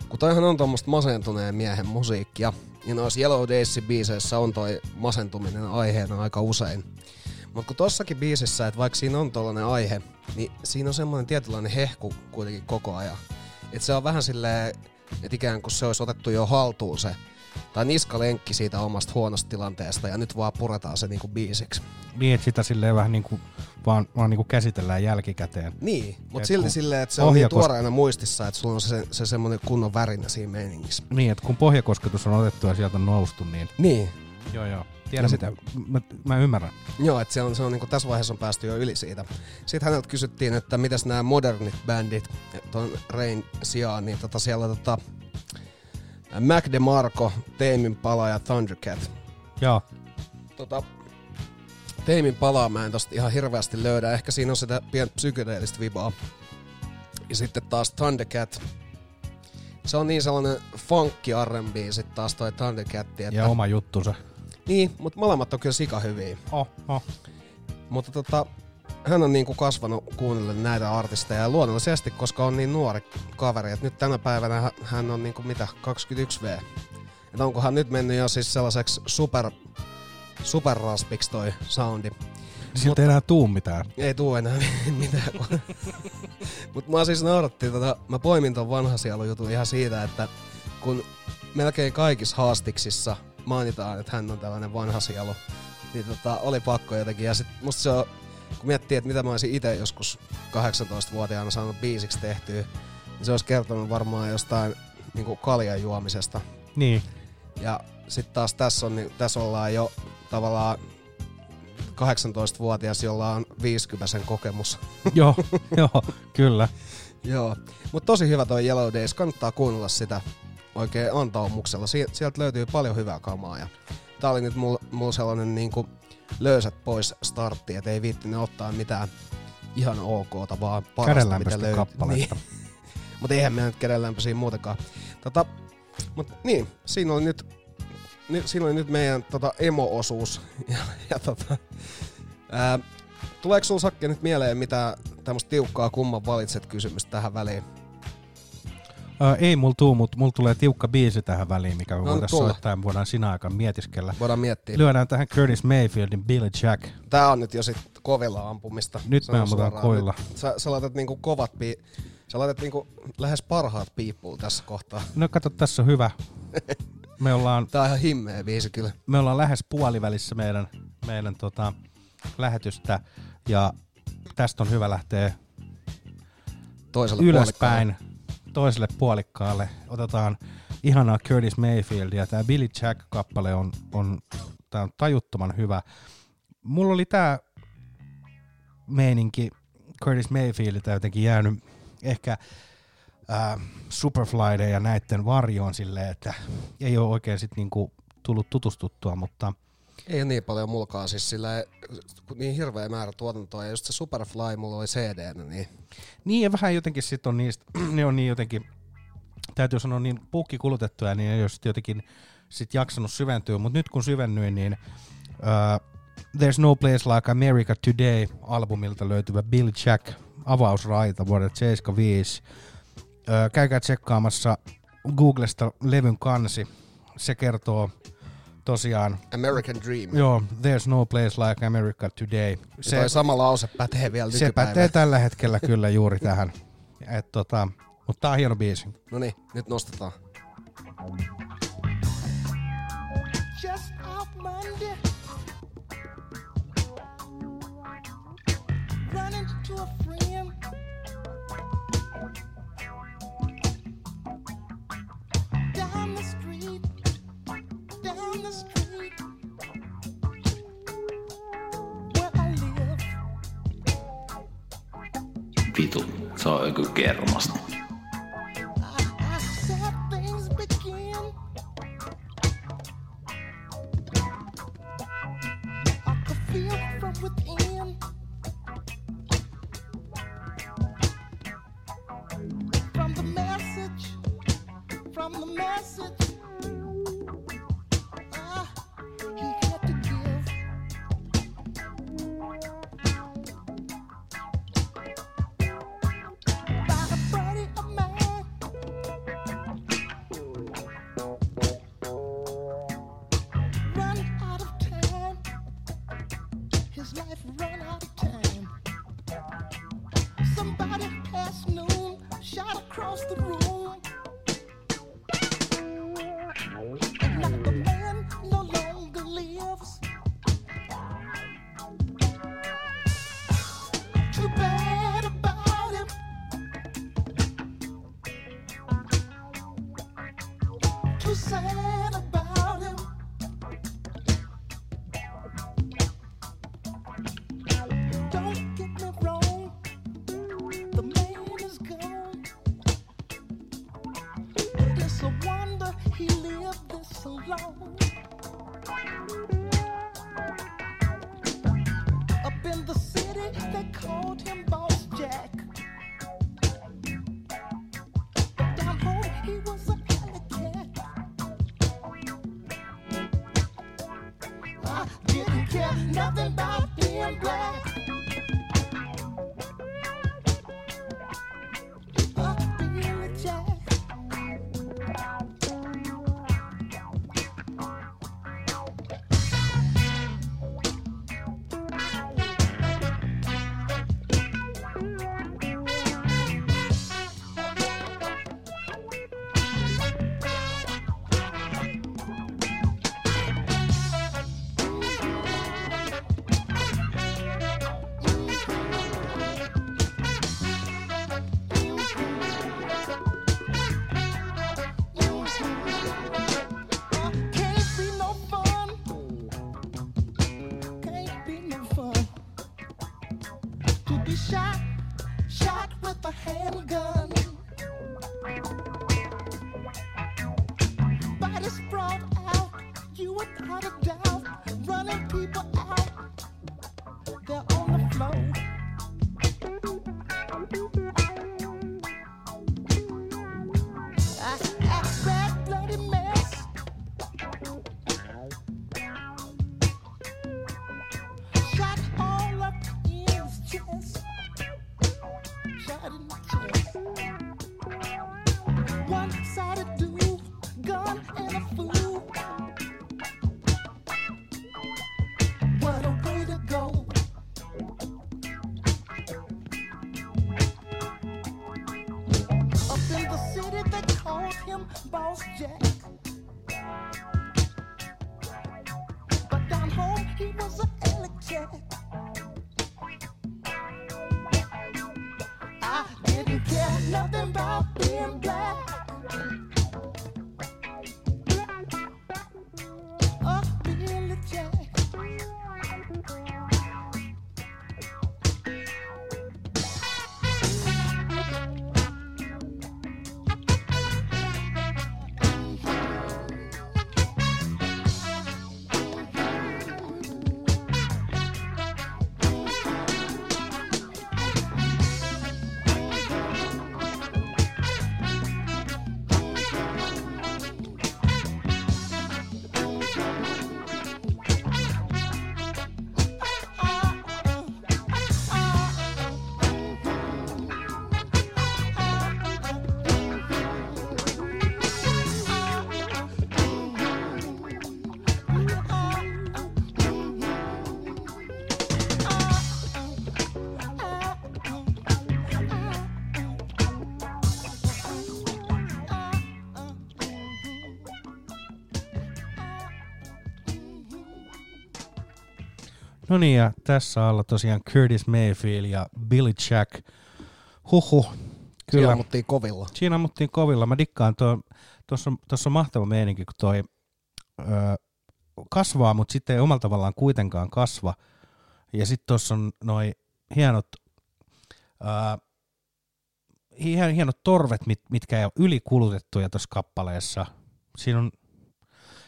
kun toihan on tommoista masentuneen miehen musiikkia, ja noissa Yellow Days-biiseissä on toi masentuminen aiheena aika usein. Mutta kun tossakin biisissä, että vaikka siinä on tollainen aihe, niin siinä on semmoinen tietynlainen hehku kuitenkin koko ajan. Että se on vähän silleen, että ikään kuin se olisi otettu jo haltuun se, tai niskalenkki siitä omasta huonosta tilanteesta, ja nyt vaan puretaan se niinku biisiksi. Niin, että sitä silleen vähän niinku, vaan, vaan niinku käsitellään jälkikäteen. Niin, mutta silti silleen, että se on niin tuoreena muistissa, että sulla on se, se semmoinen kunnon värinä siinä meiningissä. Niin, että kun pohjakosketus on otettu ja sieltä on noustu, niin... Niin. Joo, joo. Tiedän sitä. Mä, mä ymmärrän. Joo, että se on, se on niinku tässä vaiheessa on päästy jo yli siitä. Sitten häneltä kysyttiin, että mitäs nämä modernit bändit tuon Rain sijaan, niin tota siellä tota Mac DeMarco, Teimin Pala ja Thundercat. Joo. Tota, Teimin Palaa mä en tosta ihan hirveästi löydä. Ehkä siinä on sitä pientä psykedeellistä vibaa. Ja sitten taas Thundercat. Se on niin sellainen funkki R and B, sit taas toi Thundercat. Että... Ja oma juttunsa. Niin, mutta molemmat on kyllä sikahyviä. Oh, oh. Mutta tota, hän on niinku kasvanut kuunnellen näitä artisteja ja luonnollisesti, koska on niin nuori kaveri. Et nyt tänä päivänä hän on niinku mitä, kaksikymmentäyksi vuotta. Et onkohan nyt mennyt jo siis sellaiseksi super, superraspiksi toi soundi. Siltä ei enää tuu mitään. Ei tuu enää mitään. Mutta mä siis naurattiin, tota, mä poimin ton vanhasielujutun ihan siitä, että kun melkein kaikissa haastiksissa mainitaan, että hän on tällainen vanha sielu, niin tota, oli pakko jotenkin. Ja sit musta se on, kun miettii, että mitä mä olisin ite joskus kahdeksantoistavuotiaana saanut biisiksi tehtyä, niin se olisi kertonut varmaan jostain niinku kaljan juomisesta. Niin. Ja sit taas tässä, on, niin, tässä ollaan jo tavallaan kahdeksantoistavuotias, jolla on viisikymmenvuotisen kokemus. Joo, joo, kyllä. Joo, mutta tosi hyvä toi Yellow Days, kannattaa kuunnella sitä. Oikein antaumuksella. Sieltä löytyy paljon hyvää kamaa. Ja tää oli nyt mulla mul sellainen niinku löysät pois startti, et ei viittinyt ottaa mitään ihan okta, vaan parasta mitä löytyy. Kappaletta. Niin. Mut eihän meillä nyt kädenlämpöisiä muutenkaan. Tota, mut niin, siinä oli nyt, ni, siinä oli nyt meidän tota, emo-osuus. Ja, ja tota, ää, tuleeko sulla Sakke nyt mieleen mitä tämmöstä tiukkaa kumman valitset -kysymystä tähän väliin? Öö, ei mulla tuu, mutta mulla tulee tiukka biisi tähän väliin, mikä me no, voidaan tulla soittaa ja voidaan sinä aikaan mietiskellä. Voidaan miettiä. Lyödään tähän Curtis Mayfieldin Billy Jack. Tää on nyt jo sit kovilla ampumista. Nyt me ammutaan koilla. Sä, sä laitat niinku kovat pii... Sä laitat niinku lähes parhaat piippuun tässä kohtaa. No kato, tässä on hyvä. Me ollaan... Tää on ihan himmeä biisi kyllä. Me ollaan lähes puolivälissä meidän, meidän tota, lähetystä ja tästä on hyvä lähteä toiselle ylöspäin. Toiselle puolikkaalle otetaan ihanaa Curtis Mayfieldia. Tämä Billy Jack-kappale on, on, tää on tajuttoman hyvä. Mulla oli tää meininki Curtis Mayfieldiltä jotenkin jäänyt ehkä äh, Superflyden ja näiden varjoon silleen, että ei ole oikein sit niinku tullut tutustuttua, mutta Ei ole niin paljon mulkaa, siis sillä ei, niin hirveä määrä tuotantoa, ja just se Superfly mulla oli C D:nä. Niin, niin ja vähän jotenkin sit on niistä, ne on niin jotenkin, täytyy sanoa niin puukki kulutettuja, niin ei ole sit jotenkin sit jaksanut syventyä, mutta nyt kun syvennyin, niin uh, There's No Place Like America Today -albumilta löytyvä Billy Jack -avausraita vuodelta seitsemänkymmentäviisi. Öö, käykää tsekkaamassa Googlesta levyn kansi. Se kertoo tosiaan American Dream. Joo, There's No Place Like America Today. Se toi sama lause pätee vielä nykypäivänä. Se pätee tällä hetkellä kyllä juuri tähän. Et tota, mutta tää on hieno biisi. No niin, nyt nostetaan. Just off Monday. Running to a friend, down the street, down the street, where I live. Vitu, se on Yöky Kermasta. No niin, ja tässä alla tosiaan Curtis Mayfield ja Billy Jack. Huhhuh. Kyllä. Siinä ammuttiin kovilla. Siinä ammuttiin kovilla. Mä dikkaan tuon, tuossa on, on mahtava meininki, kun toi öö, kasvaa, mutta sitten ei omalla tavallaan kuitenkaan kasva. Ja sitten tuossa on noi hienot, öö, hien, hienot torvet, mit, mitkä ei ole ylikulutettuja tuossa kappaleessa. Siinä on,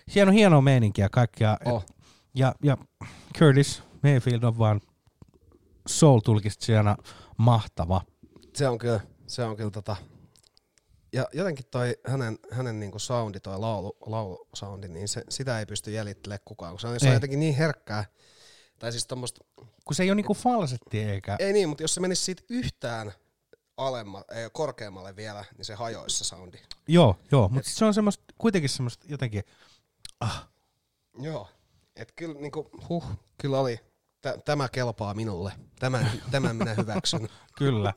siinä on hienoa meininkiä kaikkia. Oh. Ja, ja Curtis Mayfield on vaan soul-tulkitsijana mahtava. Se on kyllä, se on kyllä tota. Ja jotenkin toi hänen, hänen niinku soundi, toi laulu, laulusoundi, niin se, sitä ei pysty jäljittämään kukaan, kun se on, se on jotenkin niin herkkää. Tai siis tommoista. Kun se ei ole niinku falsetti eikä. Ei niin, mutta jos se menisi siitä yhtään alemmalle, ei korkeammalle vielä, niin se hajoisi se soundi. Joo, joo, mutta se on semmoista, kuitenkin semmoista jotenkin. Ah. Joo. Et kyllä niinku, huh, kyllä oli, T- tämä kelpaa minulle, tämän, tämän minä hyväksyn. Kyllä,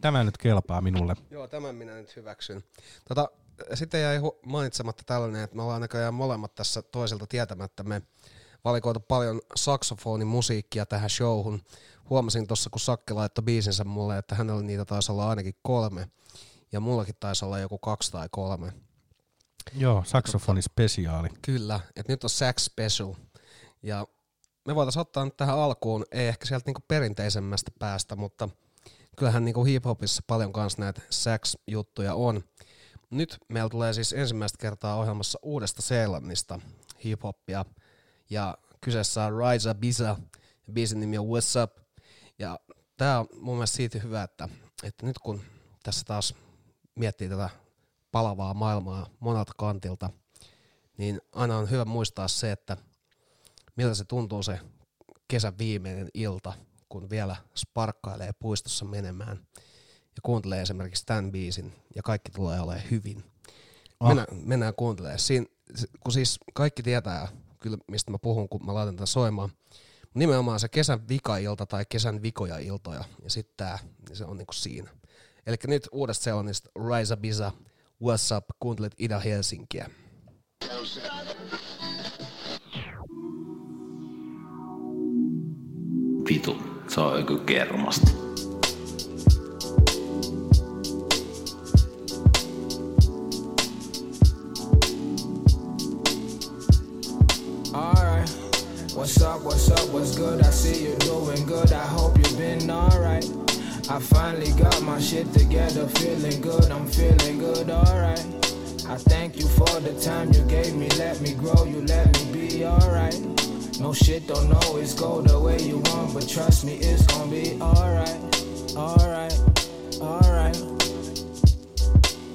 tämä nyt kelpaa minulle. Joo, tämän minä nyt hyväksyn. Tota, sitten jäi hu- mainitsematta tällainen, että me ollaan näköjään molemmat tässä toiselta tietämättä. Me valikoitu paljon saksofonimusiikkia tähän showhun. Huomasin tuossa, kun Sakke laittoi biisinsä mulle, että hänellä niitä taisi olla ainakin kolme, ja mullakin taisi olla joku kaksi tai kolme. Joo, saksofonispesiaali. Kyllä, että nyt on sax special. Ja me voitaisiin ottaa nyt tähän alkuun, ei ehkä sieltä niinku perinteisemmästä päästä, mutta kyllähän niinku hip-hopissa paljon kanssa näitä sax-juttuja on. Nyt meillä tulee siis ensimmäistä kertaa ohjelmassa Uudesta Seelannista hip-hoppia. Ja kyseessä on Raiza Biza, biisin nimi on What's Up. Ja tää on mun mielestä siitä hyvä, että, että nyt kun tässä taas miettii tätä palavaa maailmaa monelta kantilta, niin aina on hyvä muistaa se, että miltä se tuntuu se kesän viimeinen ilta, kun vielä sparkkailee puistossa menemään ja kuuntelee esimerkiksi tämän biisin ja kaikki tulee olemaan hyvin. Oh. Mennään, mennään kuuntelemaan. Siin, kun siis kaikki tietää kyllä, mistä mä puhun, kun mä laitan tämän soimaan. Nimenomaan se kesän vika-ilta tai kesän vikoja iltoja ja sitten tää, niin se on niinku siinä. Eli nyt Uudesta Seelannista Raiza Biza, What's Up, kuuntelet Ida Helsinkiä. Vitu, se on Yöky Kermasta. Alright, what's up, what's up, what's good? I see you doing good, I hope you've been alright. I finally got my shit together, feeling good, I'm feeling good, alright. I thank you for the time you gave me, let me grow, you let me be alright. No shit don't always go the way you want, but trust me, it's gonna be alright, alright, alright,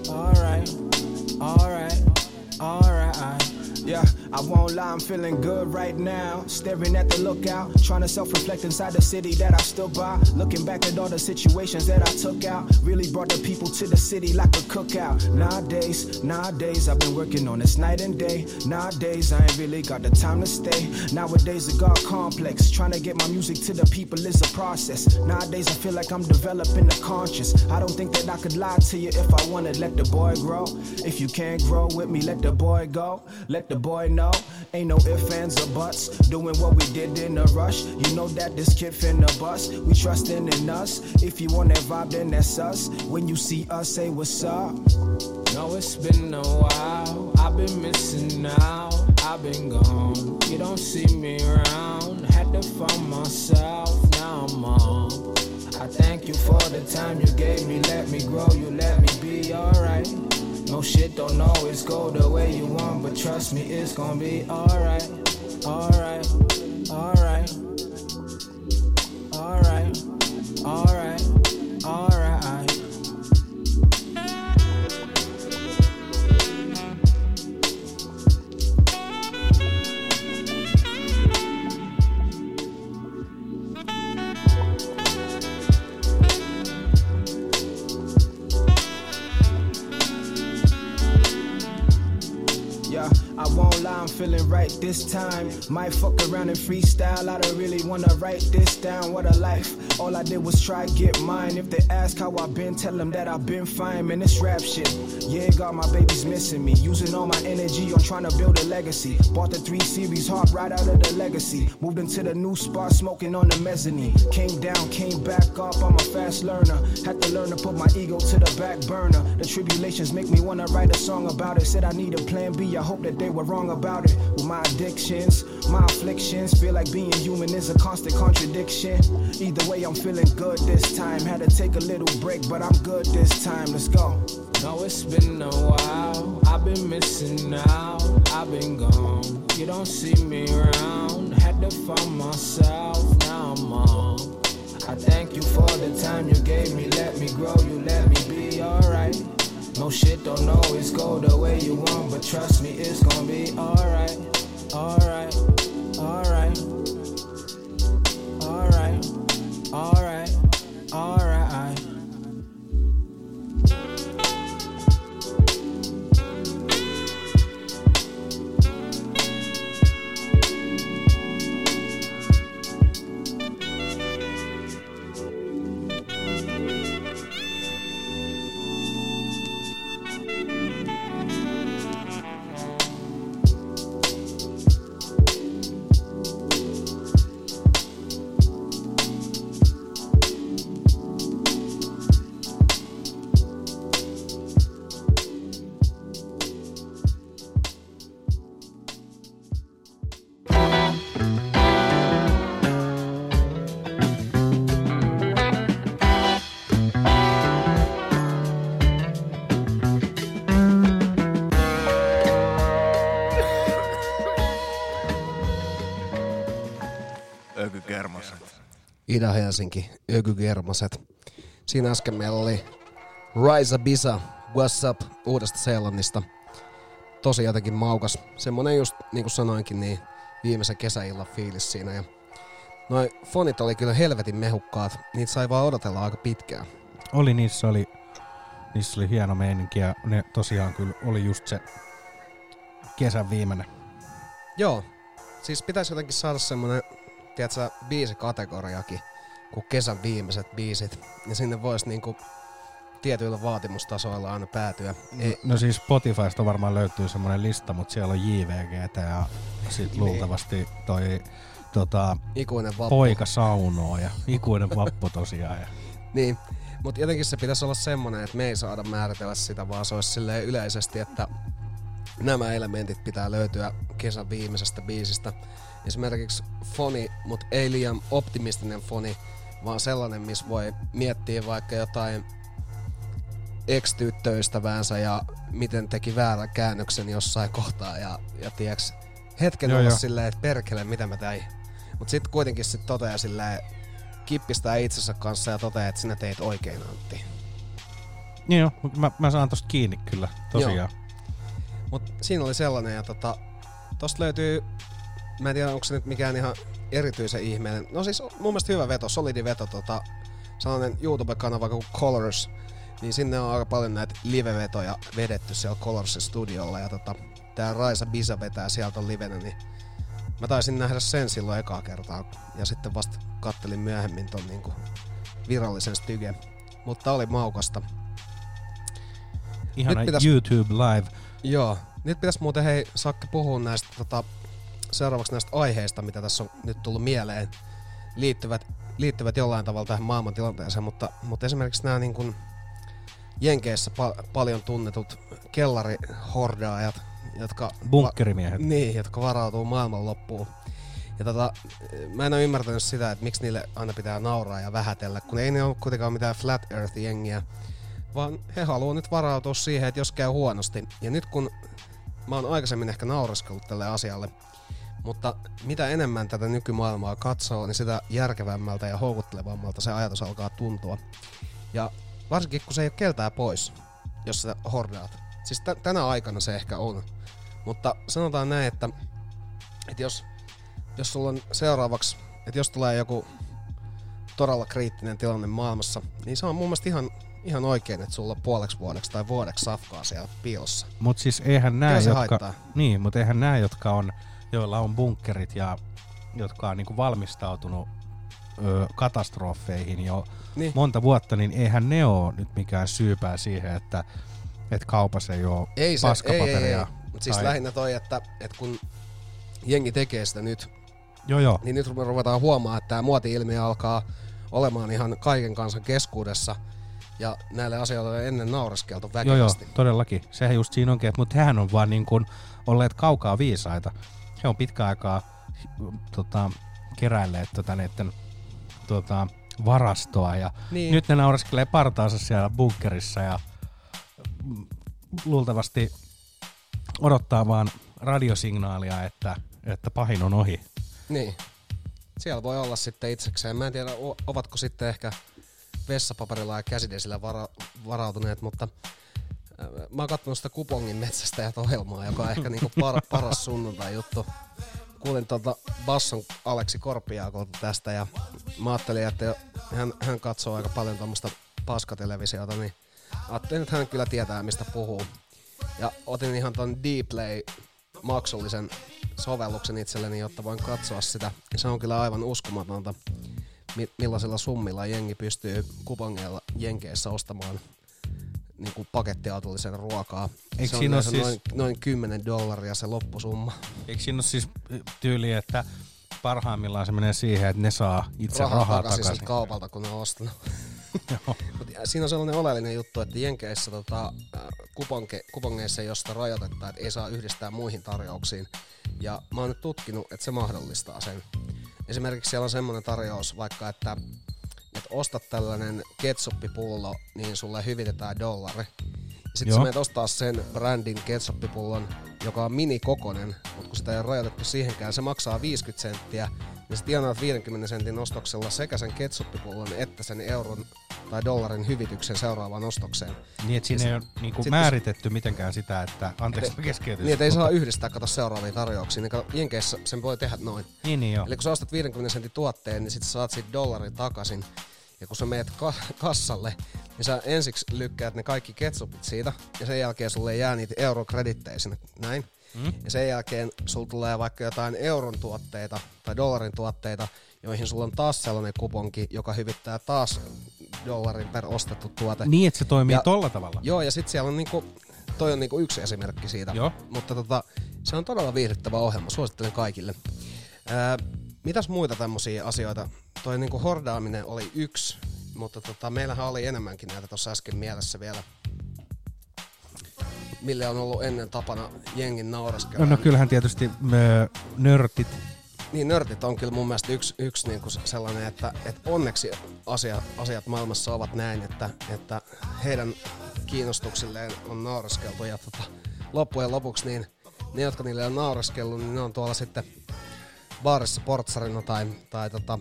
alright, alright, alright. Yeah, I won't lie, I'm feeling good right now. Staring at the lookout, trying to self-reflect inside the city that I stood by. Looking back at all the situations that I took out, really brought the people to the city like a cookout. Nowadays, nowadays, I've been working on this night and day. Nowadays, I ain't really got the time to stay. Nowadays, the God complex, trying to get my music to the people is a process. Nowadays, I feel like I'm developing a conscience. I don't think that I could lie to you if I wanted. Let the boy grow. If you can't grow with me, let the boy go. Let the boy know, ain't no ifs, ands, or buts. Doing what we did in a rush. You know that this kid finna bust. We trustin' in us. If you want that vibe, then that's us. When you see us, say what's up. No, it's been a while. I've been missing out. I've been gone. You don't see me around. Had to find myself. Now I'm on. I thank you for the time you gave me. Let me grow. You let me be alright. No shit don't always go the way you want, but trust me, it's gonna be alright, alright, alright, alright, alright, alright. I won't lie, time, feeling right this time. Might fuck around and freestyle, I don't really wanna write this down. What a life, all I did was try get mine. If they ask how I been, tell them that I've been fine. Man, this rap shit, yeah, God, my baby's missing me. Using all my energy on trying to build a legacy. Bought the three series hard right out of the legacy. Moved into the new spot, smoking on the mezzanine. Came down, came back up, I'm a fast learner. Had to learn to put my ego to the back burner. The tribulations make me wanna write a song about it. Said I need a plan B, I hope that they were wrong about it. With my addictions, my afflictions, feel like being human is a constant contradiction. Either way, I'm feeling good this time. Had to take a little break, but I'm good this time. Let's go. No, it's been a while, I've been missing out, I've been gone. You don't see me around, had to find myself, now I'm on. I thank you for the time you gave me, let me grow, you let me be alright. No shit don't always go the way you want, but trust me, it's gonna be alright, alright, alright, alright, alright, alright. Yöky Kermaset. Ida Helsinki, Yöky Kermaset. Siinä äsken meillä oli Raiza Biza, What's Up, Uudesta Seelannista. Tosi jotenkin maukas. Semmonen just, niin kuin sanoinkin, niin viimeisen kesäillan fiilis siinä. Ja noi fonit oli kyllä helvetin mehukkaat. Niitä sai vaan odotella aika pitkään. Oli, niissä oli, niissä oli hieno meininki ja ne tosiaan kyllä oli just se kesän viimeinen. Joo. Siis pitäisi jotenkin saada semmonen, tiedätkö, biisikategoriakin, kun kesän viimeiset biisit, ja sinne voisi niinku tietyillä vaatimustasoilla aina päätyä. Ei. No siis Spotifysta varmaan löytyy semmoinen lista, mutta siellä on J V G:tä ja sit luultavasti toi tota, ikuinen vappu. Poika saunoo ja ikuinen vappu tosiaan. Ja. Niin, mutta jotenkin se pitäisi olla semmoinen, että me ei saada määritellä sitä, vaan se olisi silleen yleisesti, että nämä elementit pitää löytyä kesän viimeisestä biisistä. Esimerkiksi foni, mutta ei liian optimistinen foni, vaan sellainen, missä voi miettiä vaikka jotain ex-tyttöystäväänsä ja miten teki väärän käännöksen jossain kohtaa ja, ja tiiäks, hetken olla silleen, että perkele, mitä mä tein. Mut sit kuitenkin sit toteaa silleen, kippistää itsensä kanssa ja toteaa, että sinä teit oikein, Antti. Joo, mä, mä saan tosta kiinni kyllä, tosiaan. Joo. Mut siinä oli sellainen, ja tota, tosta löytyy. Mä en tiedä, onko se nyt mikään ihan erityisen ihmeinen. No siis mun mielestä hyvä veto, solidi veto. Tota, sellainen YouTube-kanava kuin Colors, niin sinne on aika paljon näitä live-vetoja vedetty siellä Colorsin studiolla. Ja tota, tää Raiza Biza vetää sieltä livenä, niin mä taisin nähdä sen silloin ekaa kertaa. Ja sitten vasta kattelin myöhemmin ton niinku virallisen stygen. Mutta oli maukasta. Ihana pitäis YouTube live. Joo. Nyt pitäis muuten, hei Sakke, puhua näistä tota, seuraavaksi näistä aiheista, mitä tässä on nyt tullut mieleen, liittyvät, liittyvät jollain tavalla tähän maailmantilanteeseen, mutta, mutta esimerkiksi nämä niin kuin Jenkeissä pa- paljon tunnetut kellarihordaajat, jotka bunkkerimiehet. Va- niin, jotka varautuu maailmanloppuun. Ja tota, mä en ole ymmärtänyt sitä, että miksi niille aina pitää nauraa ja vähätellä, kun ei ne ole kuitenkaan mitään flat earth-jengiä, vaan he haluaa nyt varautua siihen, että jos käy huonosti. Ja nyt kun mä oon aikaisemmin ehkä naureskellut tälle asialle, mutta mitä enemmän tätä nykymaailmaa katsoo, niin sitä järkevämmältä ja houkuttelevammalta se ajatus alkaa tuntua. Ja varsinkin, kun se ei ole keltää pois, jos sä hordaat. Siis t- tänä aikana se ehkä on. Mutta sanotaan näin, että, että jos, jos sulla on seuraavaksi, että jos tulee joku todella kriittinen tilanne maailmassa, niin se on mun mielestä ihan ihan oikein, että sulla on puoleksi vuodeksi tai vuodeksi safkaa siellä piossa. Mut siis eihän nää, jotka, niin, mut eihän nää jotka on, joilla on bunkkerit ja jotka on niinku valmistautunut ö, katastrofeihin jo niin monta vuotta, niin eihän ne oo nyt mikään syypää siihen, että et kaupassa ei oo ei se, paskapaperia. Ei, ei, ei. Mut siis tai lähinnä toi, että, että kun jengi tekee sitä nyt, joo, joo. niin nyt me ruvetaan huomaa, että tää muoti-ilmiö alkaa olemaan ihan kaiken kansan keskuudessa. Ja näille asioille ennen nauraskeltu väkevästi. Joo, joo, todellakin. Sehän just siinä onkin, mutta hehän on vaan niin kuin olleet kaukaa viisaita. He on pitkä aikaa tota, keräilleet tota, näiden tota, varastoa. Ja niin. Nyt ne nauraskelee partaansa siellä bunkerissa ja luultavasti odottaa vaan radiosignaalia, että, että pahin on ohi. Niin. Siellä voi olla sitten itsekseen. Mä en tiedä, ovatko sitten ehkä vessapaperilla ja käsidesillä vara- varautuneet, mutta äh, mä oon katsonut sitä Kupongin metsästäjät ohjelmaa, joka on ehkä niinku par- paras sunnuntai juttu. Kuulin tuolta Basson Aleksi Korpiaakolta tästä ja mä ajattelin, että jo, hän, hän katsoo aika paljon tuommoista paskatelevisiota, niin ajattelin, että hän kyllä tietää mistä puhuu. Ja otin ihan ton Dplay maksullisen sovelluksen itselleni, jotta voin katsoa sitä. Ja se on kyllä aivan uskomatonta, millaisilla summilla jengi pystyy kupongeilla Jenkeissä ostamaan niinku pakettiautollisen ruokaa. Eikö se on siis noin, noin kymmenen dollaria se loppusumma. Eikö siinä ole siis tyyli, että parhaimmillaan se menee siihen, että ne saa itse rahaa, rahaa takaisin, takaisin kaupalta, kun ne on ostanut. Siinä on sellainen oleellinen juttu, että Jenkeissä tota, kuponke, kupongeissa ei ole sitä rajoitetta, että ei saa yhdistää muihin tarjouksiin. Ja mä oon nyt tutkinut, että se mahdollistaa sen. Esimerkiksi siellä on semmoinen tarjous, vaikka että, että ostat tällainen ketsuppipullo, niin sulle hyvitetään dollari. Sitten Joo. sä menet ostaa sen brändin ketsuppipulon, joka on minikokoinen, mutta kun sitä ei ole rajoitettu siihenkään, se maksaa viisikymmentä senttiä, niin sä tienaat viidenkymmenen sentin ostoksella sekä sen ketsuppipulon että sen euron tai dollarin hyvityksen seuraavaan ostokseen. Niin, että siinä ja ei ole niinku määritetty s- mitenkään sitä, että anteeksi et, keskeytys. Niin, että ei saa yhdistää, kato seuraaviin tarjouksiin, niin Jenkeissä sen voi tehdä noin. Niin, niin joo. Eli kun sä ostat viidenkymmenen sentin tuotteen, niin sit sä saat siitä dollarin takaisin. Ja kun sä meet ka- kassalle, niin sä ensiksi lykkäät ne kaikki ketsupit siitä, ja sen jälkeen sulle ei jää niitä eurokredittejä sinne, näin. Mm. Ja sen jälkeen sulla tulee vaikka jotain euron tuotteita tai dollarin tuotteita, joihin sulla on taas sellainen kuponki, joka hyvittää taas dollarin per ostettu tuote. Niin, että se toimii ja tolla tavalla. Joo, ja sit siellä on niinku, toi on niinku yksi esimerkki siitä. Joo. Mutta tota, se on todella viihdyttävä ohjelma, suosittelen kaikille. Öö, mitäs muita tämmösiä asioita? Toi niinku hordaaminen oli yksi, mutta tota, meillähän oli enemmänkin näitä tuossa äsken mielessä vielä. Mille on ollut ennen tapana jengin nauraskella. No, no kyllähän tietysti öö, nörtit. Niin, nörtit on kyllä mun mielestä yksi, yksi niinku sellainen, että et onneksi asia, asiat maailmassa ovat näin, että, että heidän kiinnostuksilleen on nauraskeltu. Ja tota, loppujen lopuksi niin, ne, jotka niille on nauraskellut, niin ne on tuolla sitten baarissa portsarina tai, tai tota,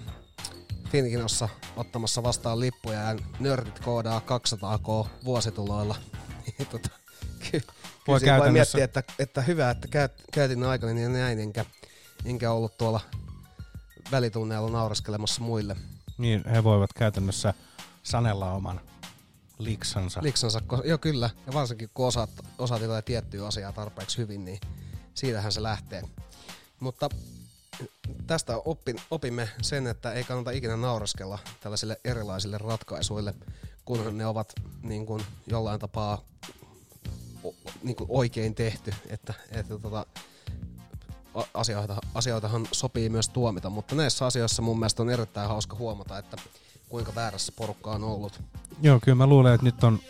Finkinossa ottamassa vastaan lippuja ja nörtit koodaa kaksisataa tuhatta vuosituloilla. tota, ky- voi käytännössä miettiä, että, että hyvä, että käyt, käytin aikani ja näin, enkä, enkä ollut tuolla välitunneilla nauraskelemassa muille. Niin, he voivat käytännössä sanella oman liksansa. Liksansa, joo kyllä. Ja varsinkin kun osaat, osaat jotain tiettyä asiaa tarpeeksi hyvin, niin siitähän se lähtee. Mutta tästä opin, opimme sen, että ei kannata ikinä nauraskella tällaisille erilaisille ratkaisuille, kunhan ne ovat niin kuin jollain tapaa o, niin kuin oikein tehty. Että, että tota, asioita, asioitahan sopii myös tuomita, mutta näissä asioissa mun mielestä on erittäin hauska huomata, että kuinka väärässä porukka on ollut. Joo, kyllä mä luulen, että nyt on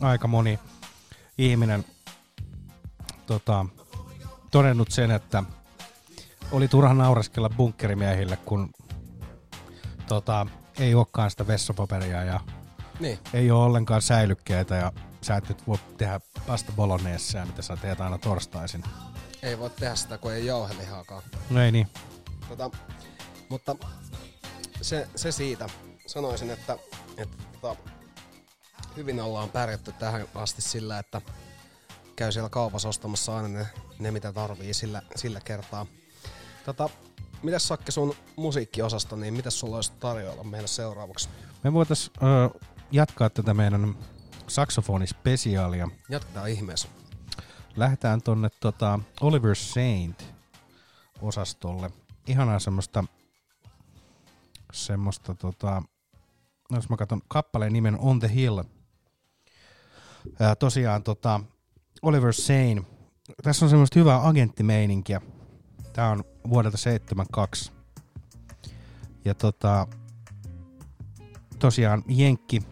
aika moni ihminen tota, todennut sen, että oli turha nauraskella bunkerimiehille, kun tota, ei olekaan sitä vessapaperia ja niin ei ole ollenkaan säilykkeitä ja sä et nyt voi tehdä pasta bolognaiseä, mitä sä teet aina torstaisin. Ei voi tehdä sitä, kun ei jauhelihaakaan. No ei niin. Tota, mutta se, se siitä. Sanoisin, että, että tota, hyvin ollaan pärjätty tähän asti sillä, että käy siellä kaupassa ostamassa aina ne, ne mitä tarvii sillä, sillä kertaa. Tota, mitäs Sakke sun musiikkiosasta, niin mitäs sulla olisi tarjoilla meille seuraavaksi? Me voitais ö, jatkaa tätä meidän saksofonispesiaalia. Jatketaan ihmeessä. Lähdetään tonne tota Oliver Saint-osastolle. Ihanaa semmoista, semmoista tota, jos mä katson kappaleen nimen On The Hill. Ää, tosiaan tota, Oliver Saint. Tässä on semmoista hyvää agenttimeininkiä. Tää on vuodelta seitsemänkymmentäkaksi. Ja tota, tosiaan jenkki,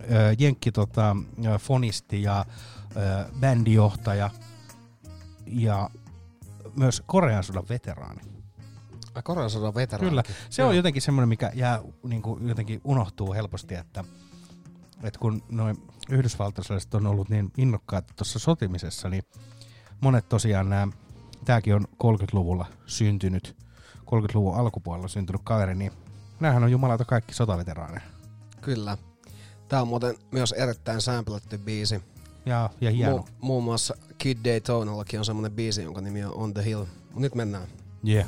äh, jenkki tota, äh, fonisti ja äh, bändijohtaja ja myös Korean sodan veteraani. Ai, Korean sodan veteraani. Kyllä, se Joo. on jotenkin semmoinen, mikä jää, niin kuin, jotenkin unohtuu helposti, että, että kun noin yhdysvaltalaiset on ollut niin innokkaita tuossa sotimisessa, niin monet tosiaan nämä, tämäkin on kolmekymmentäluvulla syntynyt, kolmekymmentäluvun alkupuolella syntynyt kaveri, niin nämähän on jumalauta kaikki sotaveteraaneja. Kyllä. Tää on muuten myös erittäin samplattu biisi. Ja, ja hieno. Mu- muun muassa Kid Daytonallakin on semmonen biisi, jonka nimi on On The Hill. Mut nyt mennään. Yeah.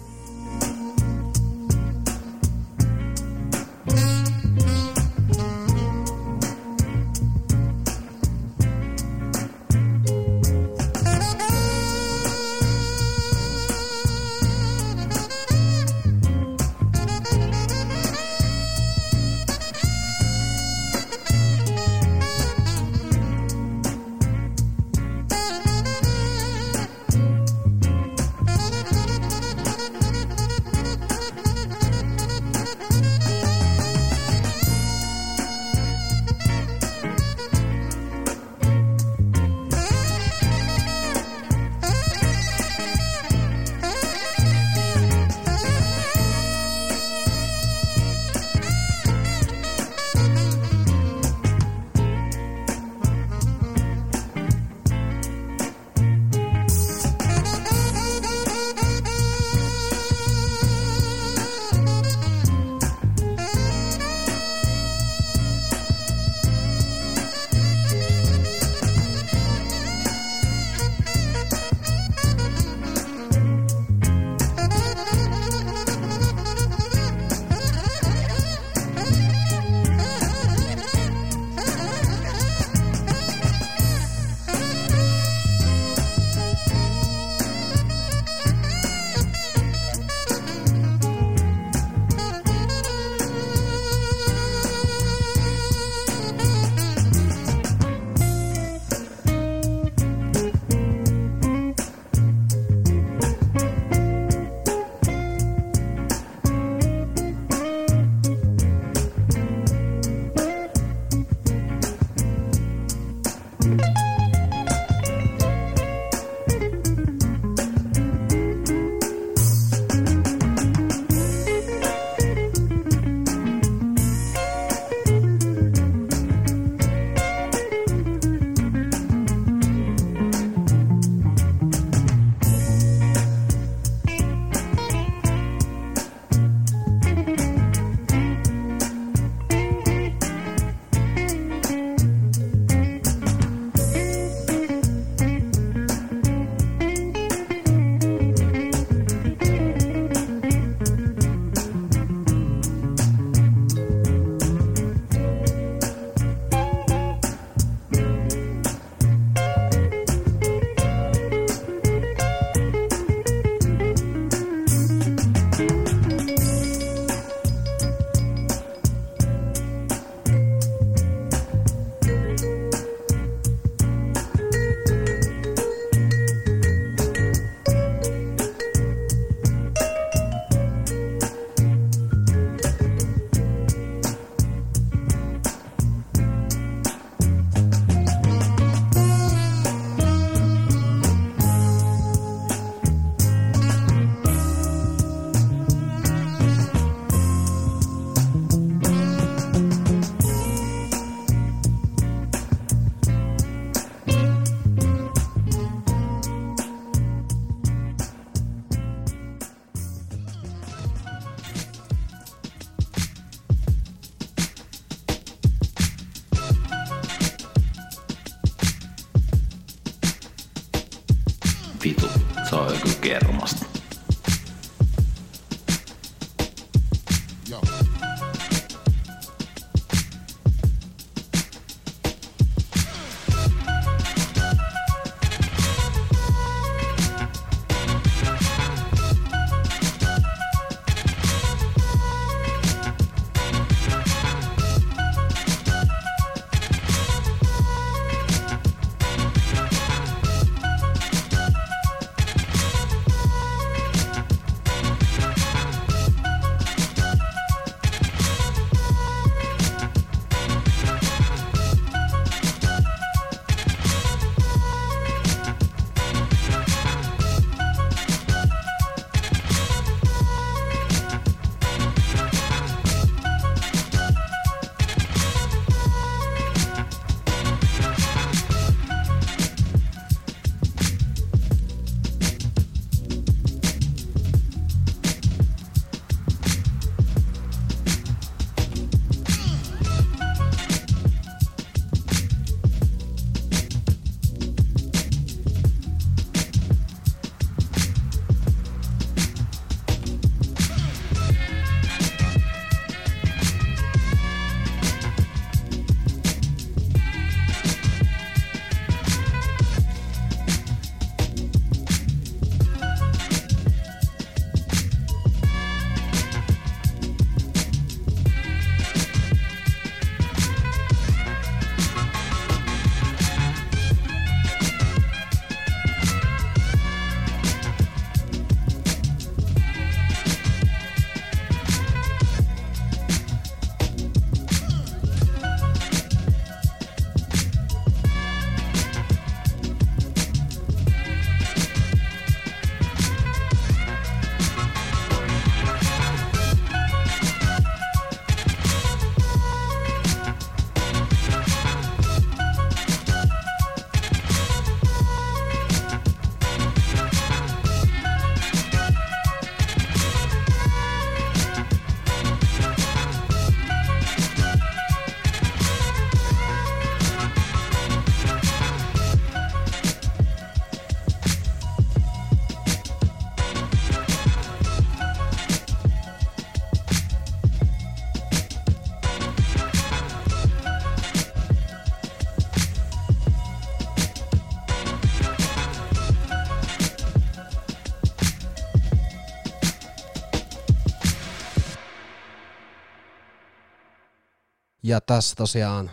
Ja tässä tosiaan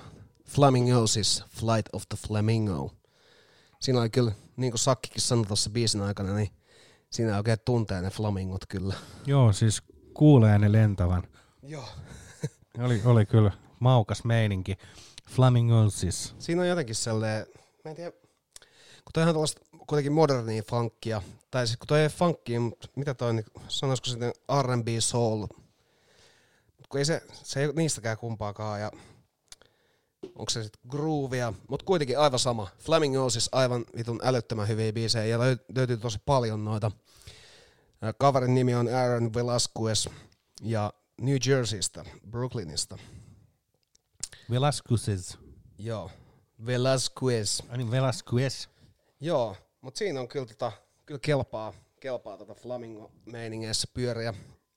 Flamingosis, Flight of the Flamingo. Siinä oli kyllä, niin kuin Sakkikin sanoi tuossa biisin aikana, niin siinä oikein tuntee ne flamingot kyllä. Joo, siis kuulee ne lentävän. Joo. oli, oli kyllä maukas meininki. Flamingosis. Siinä on jotenkin sellainen, mä en tiedä, kun toihan on tuollaista kuitenkin modernia funkia, tai siis kun toi ei funkia, mutta mitä toi, niin sanoisiko sitten R and B soul, mutta kun ei se, se ei niistäkään kumpaakaan, ja onko se sitten groovia, mutta kuitenkin aivan sama. Flamingosis aivan vitun älyttömän hyviä biisejä, ja löytyy tosi paljon noita. Kaverin nimi on Aaron Velasquez, ja New Jerseystä, Brooklynista. Velasquez. Joo, Velasquez. Ani Velasquez. Joo, mutta siinä on kyllä, tota, kyllä kelpaa, kelpaa tota flamingo-meiningeissä pyöriä,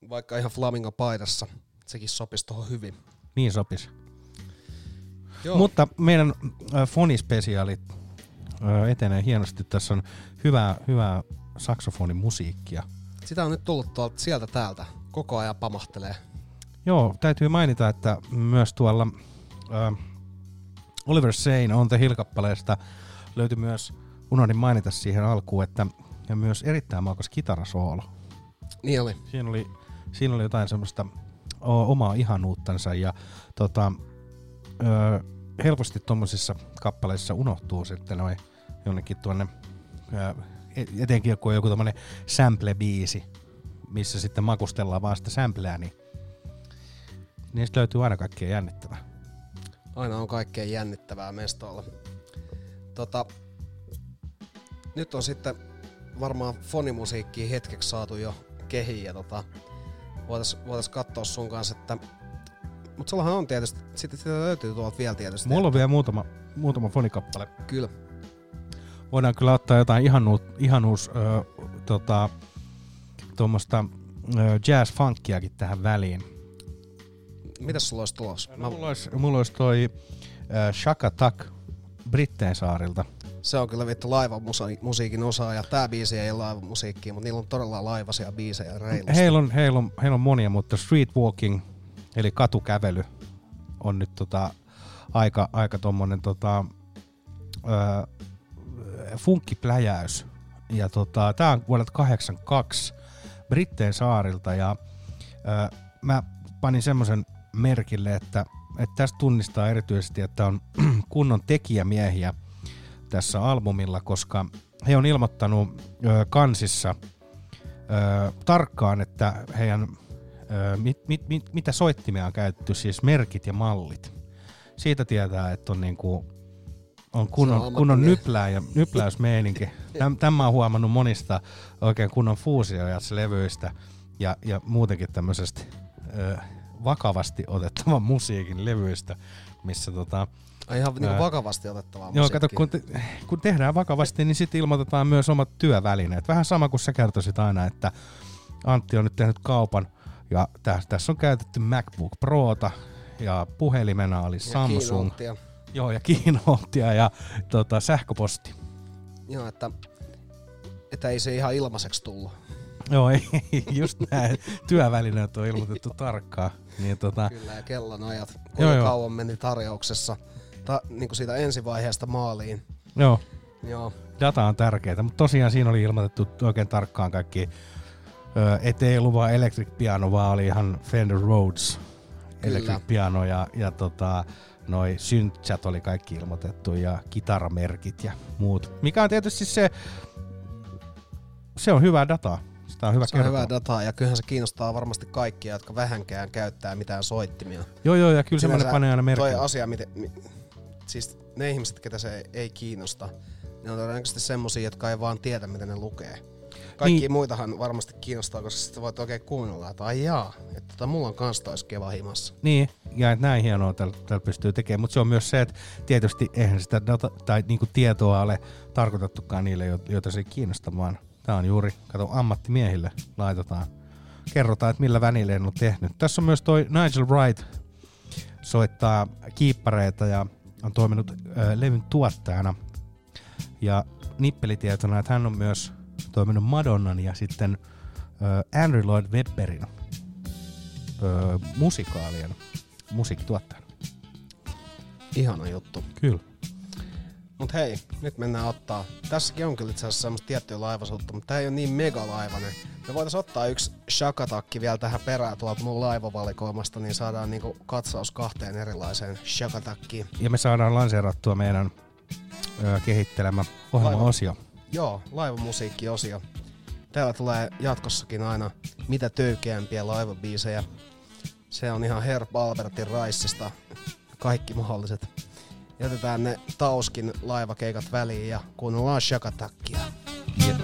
vaikka ihan flamingo-paidassa. Sekin sopisi tuohon hyvin. Niin sopisi. Joo. Mutta meidän äh, fonispesiaalit äh, etenee hienosti. Tässä on hyvää, hyvää saksofonimusiikkia. Sitä on nyt tullut tuolta sieltä täältä. Koko ajan pamahtelee. Joo, täytyy mainita, että myös tuolla äh, Oliver Sane On The Hill-kappaleesta löytyi myös, unohdin mainita siihen alkuun, että ja myös erittäin maukas kitarasoolo. Niin oli. Siinä oli, siinä oli jotain semmoista o, omaa ihanuuttansa ja tota, ö, helposti tuommoisissa kappaleissa unohtuu sitten noi jonnekin tuonne, ö, etenkin kun on joku tommonen sample-biisi, missä sitten makustellaan vaan sitä sampleä, niin niistä löytyy aina kaikkea jännittävää. Aina on kaikkea jännittävää mestoilla. Tota... Nyt on sitten varmaan fonimusiikkia hetkeksi saatu jo kehiin ja tota, voitais, voitais katsoa sun kanssa, että mut sellahan on tietysti, sitten sitä löytyy tuolta vielä tietysti. Mulla on vielä muutama, muutama fonikappale. Kyllä. Voidaan kyllä ottaa jotain ihanuus, ihanuus ö, tota, tuommoista jazz-funkkiakin tähän väliin. Mitäs sulla olisi tulossa? No, mulla olisi, mulla olisi toi ö, Shakatak Brittein saarilta. Se on kyllä vittu laivamusiikin osaaja. Tää biisi ei ole laivamusiikkia, mutta niillä on todella laivaisia biisejä reilusti. Heillä on, heil on, heil on monia, mutta street walking, eli katukävely, on nyt tota, aika, aika tommonen tota, funkkipläjäys. Ja tota, tää on vuodelta kahdeksankymmentäkaksi Brittein saarilta. Ja, ö, mä panin semmosen merkille, että, että tästä tunnistaa erityisesti, että on kunnon tekijämiehiä tässä albumilla, koska he on ilmoittanut ö, kansissa ö, tarkkaan, että heidän, ö, mit, mit, mit, mitä soittimia on käytetty, siis merkit ja mallit. Siitä tietää, että on, niinku, on kunnon, kunnon nyplää ja nypläysmeininki. Tämän mä oon huomannut monista oikein kunnon fuusiojatslevyistä ja, ja muutenkin tämmöisestä ö, vakavasti otettavan musiikin levyistä, missä tota... Ihan niin kuin vakavasti otettavaa musiikkia. Joo, kato, kun, te, kun tehdään vakavasti, niin sitten ilmoitetaan myös omat työvälineet. Vähän sama kuin sä kertoisit aina, että Antti on nyt tehnyt kaupan, ja tässä täs on käytetty MacBook Prota, ja puhelimena oli ja Samsung. Kiinoottia. Joo, ja kiinoottia, ja tota, sähköposti. Joo, että, että ei se ihan ilmaiseksi tullut. Joo, ei, just nämä työvälineet on ilmoitettu tarkkaan. Niin, tota, kyllä, ja kellonajat. Kuinka joo, kauan meni tarjouksessa. Ta, niin kuin siitä ensivaiheesta maaliin. Joo. Joo. Data on tärkeää, mutta tosiaan siinä oli ilmoitettu oikein tarkkaan kaikki. Ettei ollut vaan electric piano, vaan oli ihan Fender Rhodes electric piano ja, ja tota, noi synthät oli kaikki ilmoitettu ja kitaramerkit ja muut. Mikä on tietysti se, se on hyvää dataa. Sitä on hyvä se kertoa. Se on hyvää dataa ja kyllähän se kiinnostaa varmasti kaikkia, jotka vähänkään käyttää mitään soittimia. Joo joo ja kyllä semmoinen panee aina merkille. Toi asia, miten... Mi- Siis ne ihmiset, ketä se ei kiinnosta, ne on todennäköisesti semmosia, jotka ei vaan tiedä, miten ne lukee. Kaikki niin. Muitahan varmasti kiinnostaa, koska sitten voit oikein kuunnella, että ai jaa, että tota, mulla on kans taas keva himassa. Niin, ja että näin hienoa täällä täl pystyy tekemään, mutta se on myös se, että tietysti eihän sitä data, tai niinku tietoa ole tarkoitettukaan niille, joita se ei kiinnosta, vaan tää on juuri, kato, ammattimiehille laitetaan, kerrotaan, että millä vänille en ole tehnyt. Tässä on myös toi Nigel Wright soittaa kiippareita ja on toiminut ö, levyn tuottajana ja nippelitietona, että hän on myös toiminut Madonnan ja sitten ö, Andrew Lloyd Webberin ö, musikaalien musiikkituottajana. Ihana juttu. Kyllä. Mut hei, nyt mennään ottaa. Tässäkin on kyllä itse asiassa semmoista tiettyä laivasuutta, mutta tää ei oo niin megalaivainen. Me voitais ottaa yksi shakatakki vielä tähän perään tuolta mun laivavalikoimasta, niin saadaan niinku katsaus kahteen erilaiseen shakatakkiin. Ja me saadaan lanseerattua meidän ö, kehittelemä ohjelmaosio. Laiva. Joo, laivamusiikkiosio. Täällä tulee jatkossakin aina mitä töykeämpiä laivabiisejä. Se on ihan Herb Albertin Raissista kaikki mahdolliset. Jätetään ne Tauskin laivakeikat väliin ja kuunnellaan Shakatakia. Jep.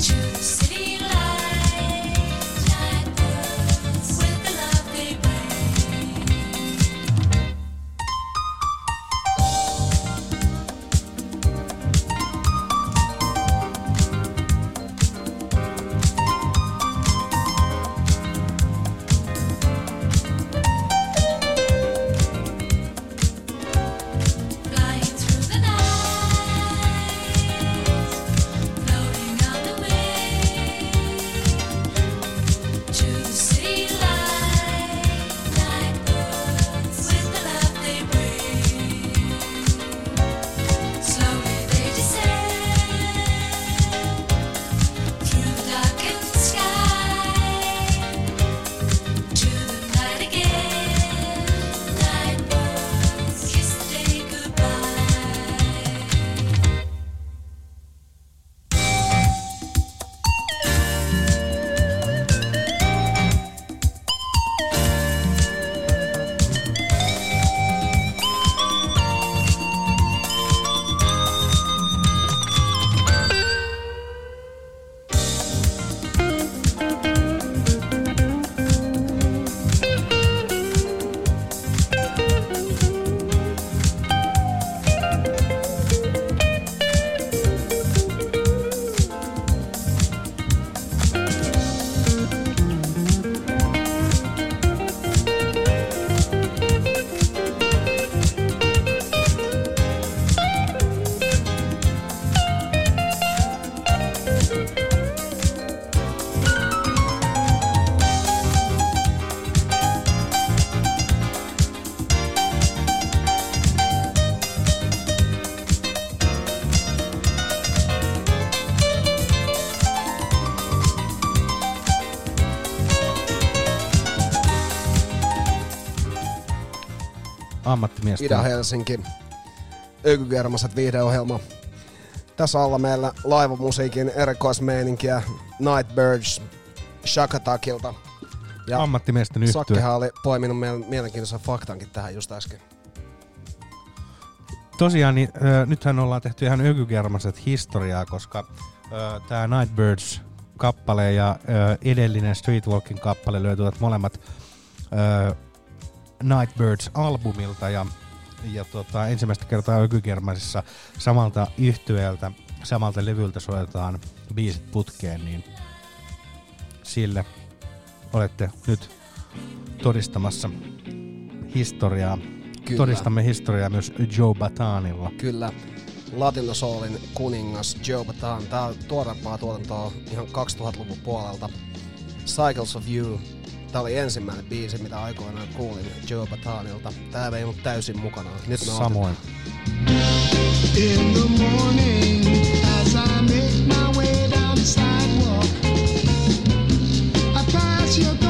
Choose. ammattimies. Ida Helsinki, Yöky Kermaset -viihdeohjelma. Tässä alla meillä laivamusiikin erikoismeininkiä Nightbirds Shakatakilta. Ja ammattimiesten yhtye. Sakkehan oli poiminut mielenkiintoisen faktankin tähän just äsken. Tosiaan, niin, äh, nythän ollaan tehty ihan Yöky Kermaset historiaa, koska äh, tämä Nightbirds-kappale ja äh, edellinen Streetwalking-kappale löytyvät molemmat äh, Nightbirds-albumilta ja, ja tota, ensimmäistä kertaa Yöky Kermasissa samalta yhtyeeltä, samalta levyltä soitetaan biisit putkeen, niin sille olette nyt todistamassa historiaa. Kyllä. Todistamme historiaa myös Joe Bataanilla. Kyllä. Latino soulin kuningas Joe Bataan. Tää on tuorempaa tuotantoa ihan kaksituhattaluvun puolelta. Cycles of You. Tää oli ensimmäinen biisi, mitä aikoinaan kuulin Joe Bataanilta. Tää vei mut täysin mukana. Nyt me samoin. In the morning, as I make my way down the sidewalk, I pass your doorstep.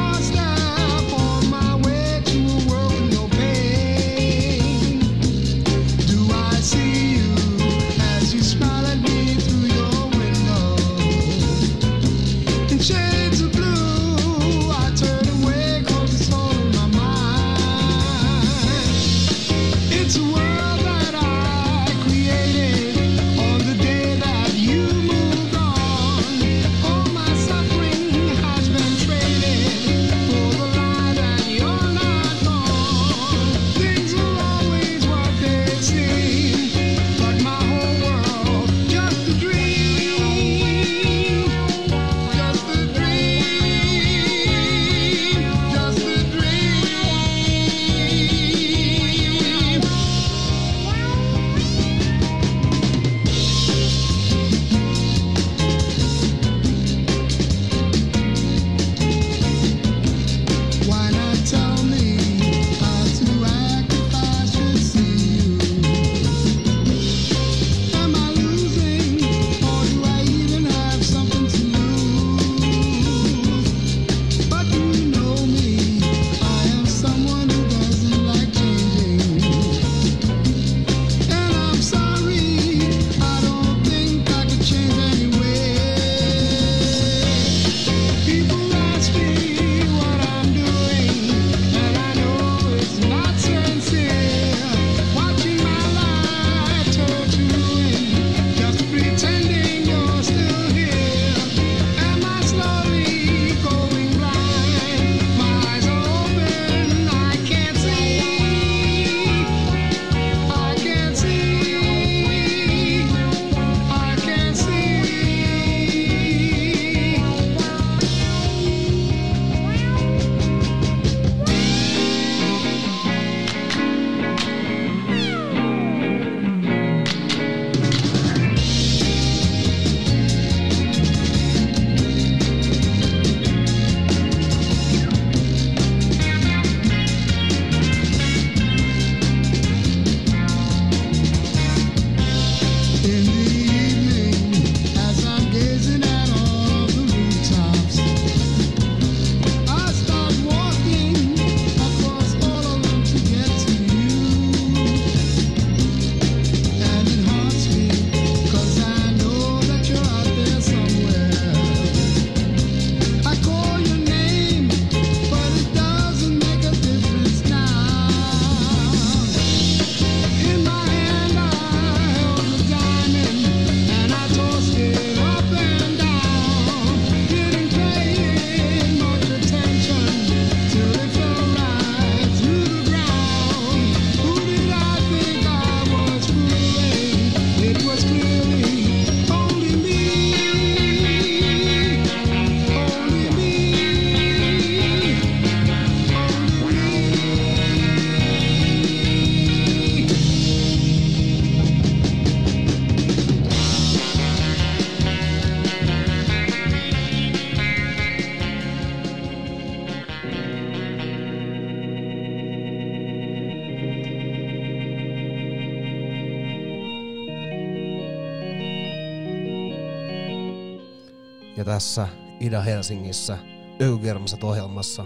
Tässä Ida Helsingissä Yöky Kermaset -ohjelmassa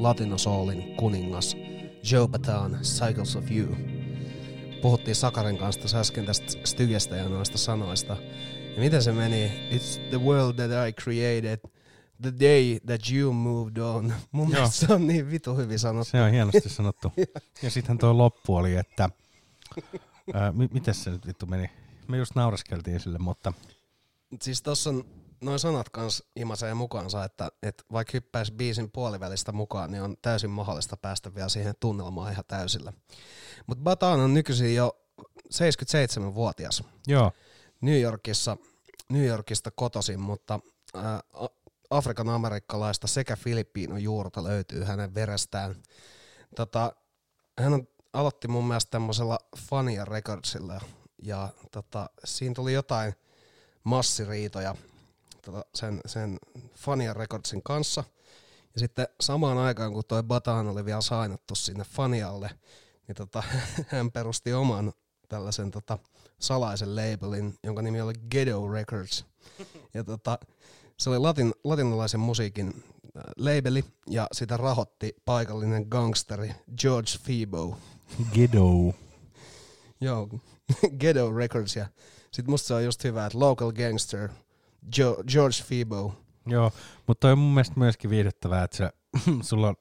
Latino soulin kuningas Joe Bataan, Cycles of You. Puhuttiin Sakaren kanssa äsken tästä stygestä ja noista sanoista. Ja miten se meni? It's the world that I created, the day that you moved on. Mun Joo. mielestä se on niin vitu hyvin sanottu. Se on hienosti sanottu. Ja sitten tuo loppu oli, että... Ää, m- mites se nyt vittu meni? Me just nauraskeltiin sille, mutta... Siis tossa on noin sanat kans imasee mukaansa, että et vaikka hyppäisi biisin puolivälistä mukaan, niin on täysin mahdollista päästä vielä siihen tunnelmaan ihan täysillä. Mutta Bataan on nykyisin jo seitsemänkymmentäseitsemänvuotias. Joo. New Yorkissa, New Yorkista kotoisin, mutta ää, Afrikan amerikkalaista sekä Filippiinon juurta löytyy hänen verestään. Tota, hän on, aloitti mun mielestä tämmöisellä Fania Recordsilla ja tota, siinä tuli jotain massiriitoja tota, sen, sen Fania Recordsin kanssa. Ja sitten samaan aikaan, kun toi Bataan oli vielä sainattu sinne Fanialle, niin tota, hän perusti oman tällaisen tota, salaisen labelin, jonka nimi oli Ghetto Records. Ja tota, se oli latin, latinalaisen musiikin äh, labeli, ja sitä rahoitti paikallinen gangsteri George Febo. Ghetto. Joo, Ghetto Records. Ja sitten musta se on just hyvä, että local gangster jo, George Febo. Joo, mutta toi on mun mielestä myöskin viihdyttävää, että se, sulla on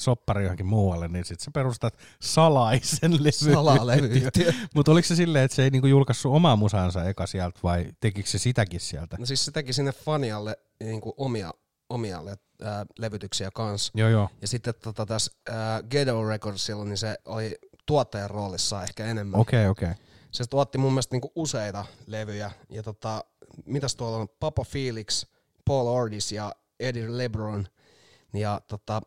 soppari johonkin muualle, niin sit sä perustat salaisen levyyhtiön. Salalevyyhtiö. Mutta oliko se silleen, että se ei niinku julkaissut omaa musaansa eka sieltä, vai tekikö se sitäkin sieltä? No siis se teki sinne Fanialle niinku omia, omia äh, levytyksiä kanssa. Joo, joo. Ja sitten tota, tässä äh, Ghetto Recordsilla niin se oli tuottajan roolissa ehkä enemmän. Okei, okay, okei. Okay. Se tuotti mun mielestä niinku useita levyjä. Ja tota, mitäs tuolla on? Papa Felix, Paul Ordis ja Eddie LeBron. Ja tota...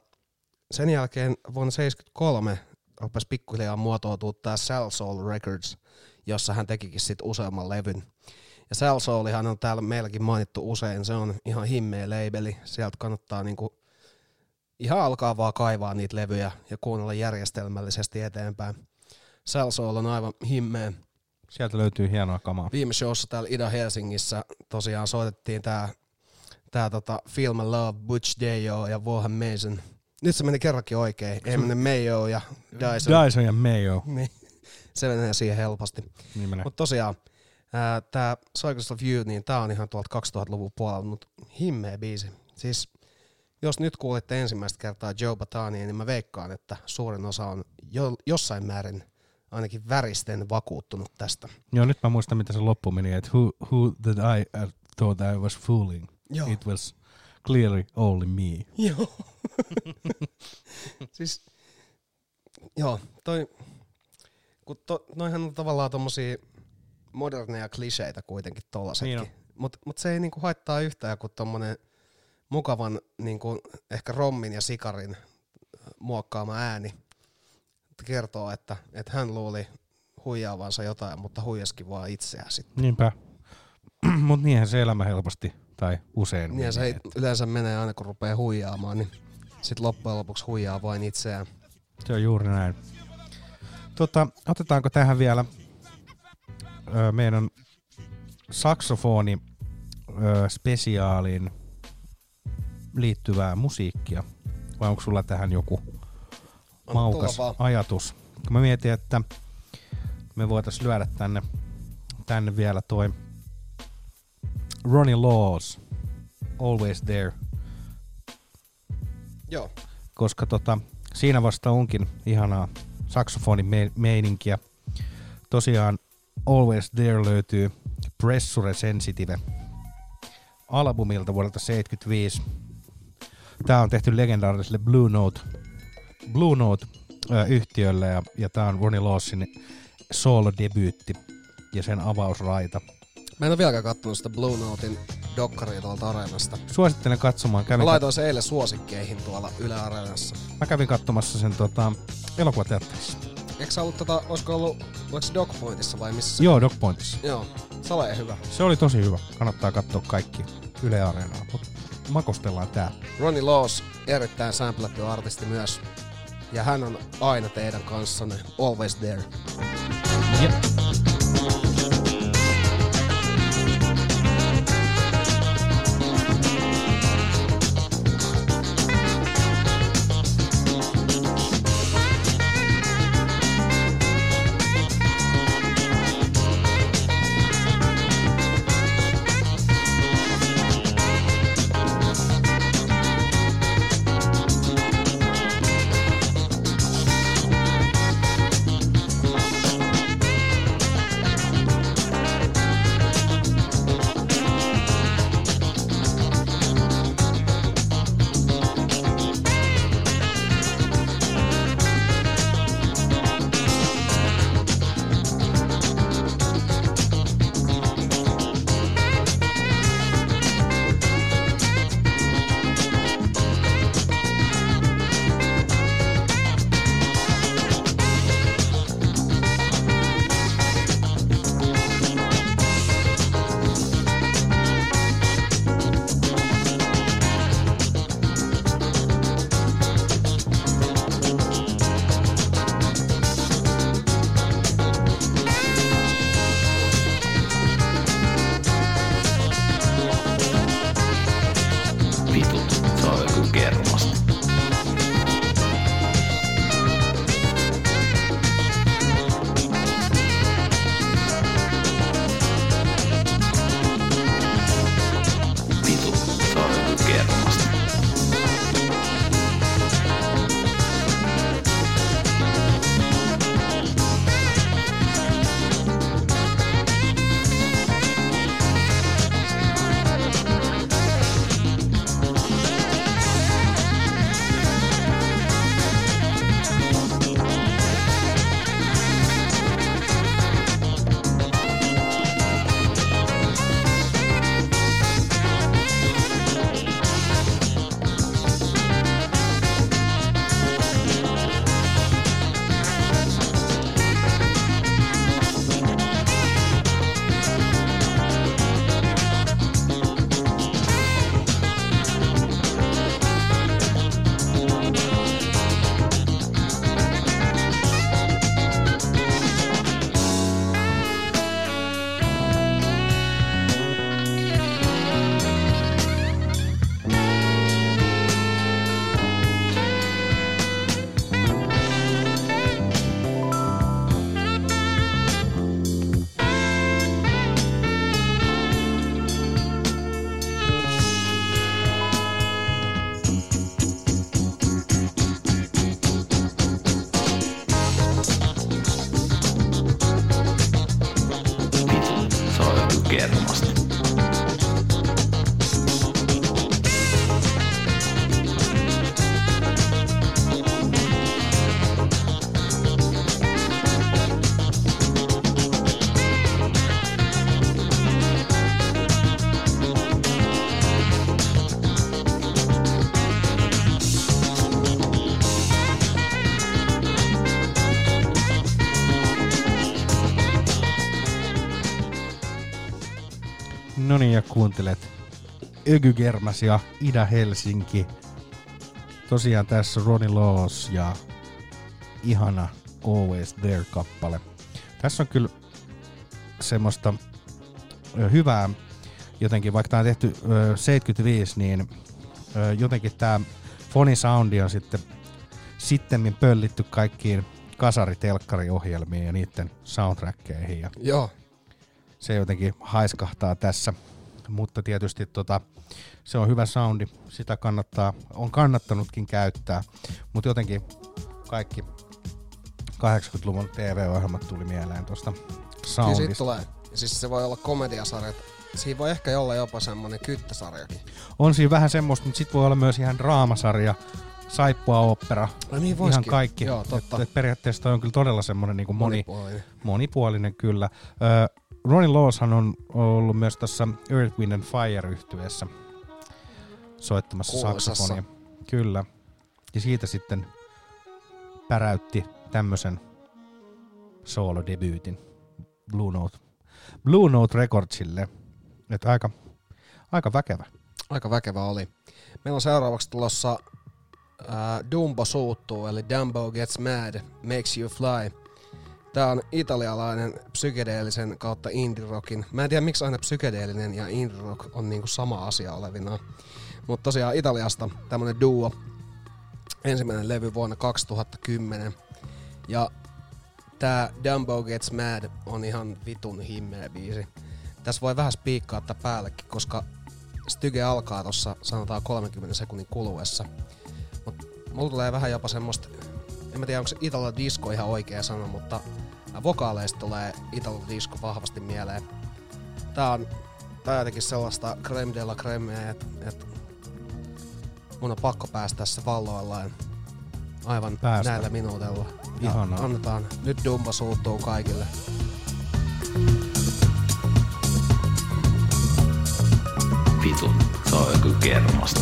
Sen jälkeen vuonna seitsemänkymmentäkolme rupesi pikkuhiljaa muotoutua tämä Sal Soul Records, jossa hän tekikin sit useamman levyn. Ja Sal Soulihan on täällä meilläkin mainittu usein, se on ihan himmeä labeli, sieltä kannattaa niinku ihan alkaa vaan kaivaa niitä levyjä ja kuunnella järjestelmällisesti eteenpäin. Sal Soul on aivan himmeä. Sieltä löytyy hienoa kamaa. Viime showssa täällä Ida Helsingissä tosiaan soitettiin tää, tää tota Film and Love, Butch Dayo ja Vaughan Mason. Nyt se meni kerrankin oikein. Ei mene Mayo ja Dyson. Dyson ja Mayo. Niin. Se menee siihen helposti. Niin menee. Mutta tosiaan, tämä Cycles of You, niin tämä on ihan tuolta kaksituhattaluvun puolella, mutta himmeä biisi. Siis, jos nyt kuulitte ensimmäistä kertaa Joe Bataania, niin mä veikkaan, että suurin osa on jo, jossain määrin ainakin väristen vakuuttunut tästä. Joo, nyt mä muistan, mitä se loppu meni, että who, who that I thought I was fooling. Joo. It was... Clearly only me. Joo. Siis, joo, toi, kun to, noihän on tavallaan tommosia moderneja kliseitä kuitenkin tollasetkin. Niin mut, mut se ei niinku haittaa yhtään, kun tommonen mukavan niinku ehkä rommin ja sikarin muokkaama ääni kertoo, että et hän luuli huijaavansa jotain, mutta huijaskin vaan itseään sitten. Niinpä. Mut niinhän se elämä helposti. Tai usein. Niin ja se menee, yleensä menee aina kun rupeaa huijaamaan, niin sit loppujen lopuksi huijaa vain itseään. Se on juuri näin. Tota, otetaanko tähän vielä öö, meidän saksofoni öö, spesiaaliin liittyvää musiikkia? Vai onko sulla tähän joku maukas ajatus? Mä mietin, että me voitais lyödä tänne, tänne vielä toi Ronnie Laws, Always There. Joo. Koska tota, siinä vasta onkin ihanaa saksofonimeininkiä. Tosiaan Always There löytyy Pressure Sensitive -albumilta vuodelta seitsemänkymmentäviisi. Tää on tehty legendaariselle Blue Note, Blue Note äh, yhtiölle ja, ja tää on Ronnie Lawsin solo-debyytti ja sen avausraita. Mä en ole vieläkään kattonut sitä Blue Notein dokkaria tuolta Areenasta. Suosittelen katsomaan. Kävin mä laitoin se eilen suosikkeihin tuolla Yle Areenassa. Mä kävin katsomassa sen tota, elokuvateatterissa. Eikö sä ollut tota, olisiko ollut, oliko se Doc Pointissa vai missä? Joo, Doc Pointissa. Joo, salee hyvä. Se oli tosi hyvä. Kannattaa katsoa kaikki Yle Areenaa. Mut makostellaan tää. Ronnie Laws, erittäin samplattu artisti myös. Ja hän on aina teidän kanssanne. Always there. Yep. kermasta. Kuuntelet Yöky Kermasia, Ida Helsinki. Tosiaan tässä Ronnie Laws ja ihana Always There-kappale. Tässä on kyllä semmoista hyvää, jotenkin vaikka tämä on tehty seitsemänkymmentäviisi, niin jotenkin tämä fonisoundi on sitten sittemmin pöllitty kaikkiin kasaritelkkariohjelmiin ja niiden soundtrackkeihin. Ja joo. Se jotenkin haiskahtaa tässä. Mutta tietysti tota, se on hyvä soundi, sitä kannattaa, on kannattanutkin käyttää, mutta jotenkin kaikki kahdeksankymmentäluvun T V-ohjelmat tuli mieleen tuosta soundista. Kyllä tulee, siis se voi olla komediasarja, siinä voi ehkä olla jopa semmoinen kyttäsarjakin. On siinä vähän semmoista, mutta sit voi olla myös ihan draamasarja, saippua opera, no niin ihan kaikki. Joo, totta. Et, et periaatteessa toi on kyllä todella semmoinen niinku moni, monipuolinen. monipuolinen kyllä. Ö, Ronnie Lawshan on ollut myös tässä Earth, Wind and Fire-yhtyeessä soittamassa saksofonia. Kyllä. Ja siitä sitten päräytti tämmöisen soolodebyytin Blue Note. Blue Note Recordsille. Että aika, aika väkevä. Aika väkevä oli. Meillä on seuraavaksi tulossa uh, Dumbo suuttuu, eli Dumbo Gets Mad, Makes You Fly. Tää on italialainen psykedeellisen kautta indie-rockin. Mä en tiedä miksi aina psykedeellinen ja indie-rock on niinku sama asia olevina. Mutta tosiaan Italiasta tämmönen duo. Ensimmäinen levy vuonna kaksituhattakymmenen. Ja tää Dumbo Gets Mad on ihan vitun himmeä biisi. Tässä voi vähän spiikkaa tää päällekin, koska styge alkaa tossa sanotaan kolmenkymmenen sekunnin kuluessa. Mut mulla tulee vähän jopa semmoista... En mä tiedä, onko se italo-disco ihan oikea sana, mutta vokaaleista tulee italo-disco vahvasti mieleen. Tää on, tää on jotenkin sellaista creme de la creme, että et mun on pakko päästä tässä valloillaan aivan päästä. Näillä minuutilla. Ihanaa. Annetaan nyt Dumbo suuttuu kaikille. Vitu, se on joku kermasta.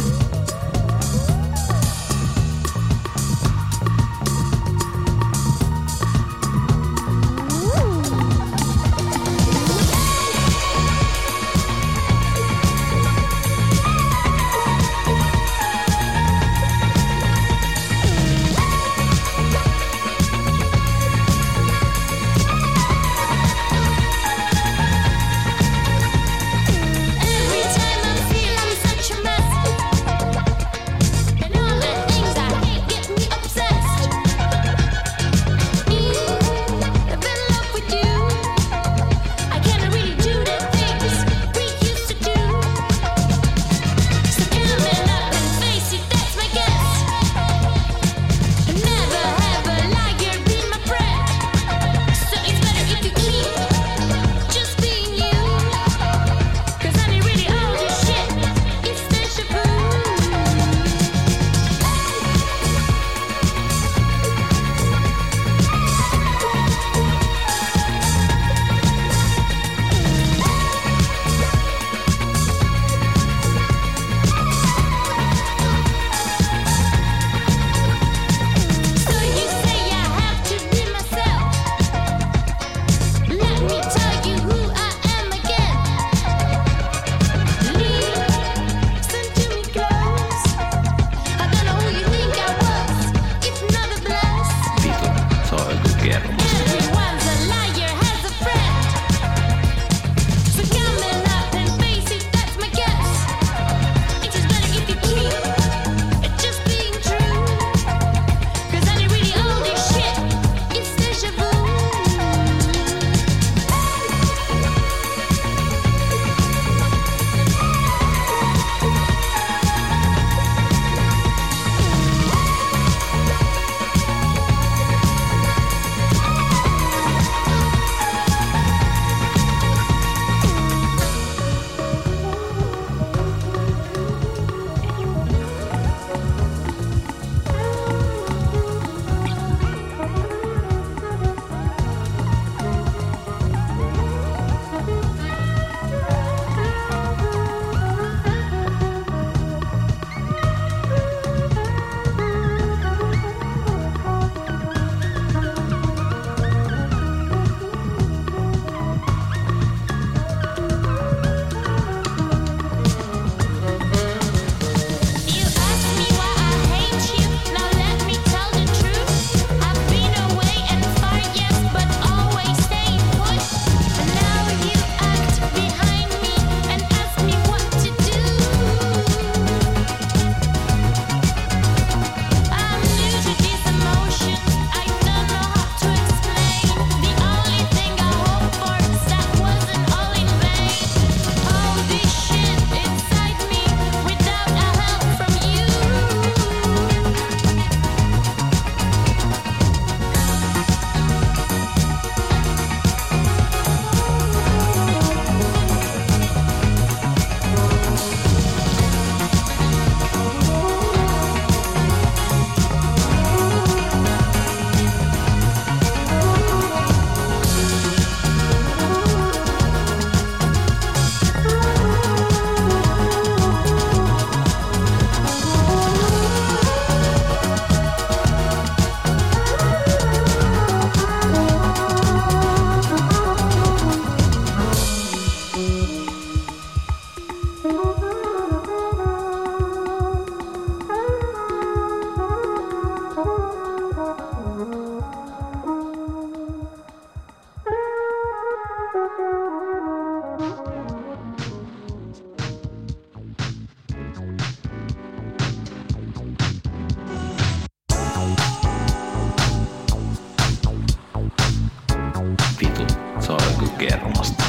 kermasta.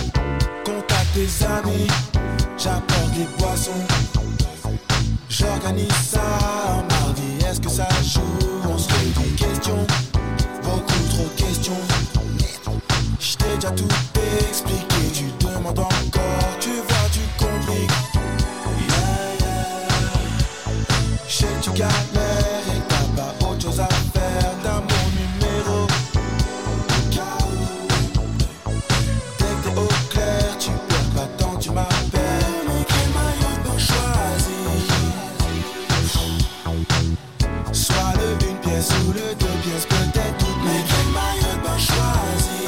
Contacte tes amis, j'apporte des boissons. J'organise ça un mardi, est-ce que ça joue? On se pose des questions, beaucoup trop de questions. J't'ai déjà tout expliqué, tu demandes encore, tu vois du compliqué. Yeah, yeah. J'ai du galère et t'as pas autre chose à faire. T'as mon numéro dès que t'es au clair, tu perds pas tant, tu m'appelles. Mais quel maillot pour choisir? Soit le une pièce ou le deux pièces, peut-être toutes. Mais quel maillot pour choisir?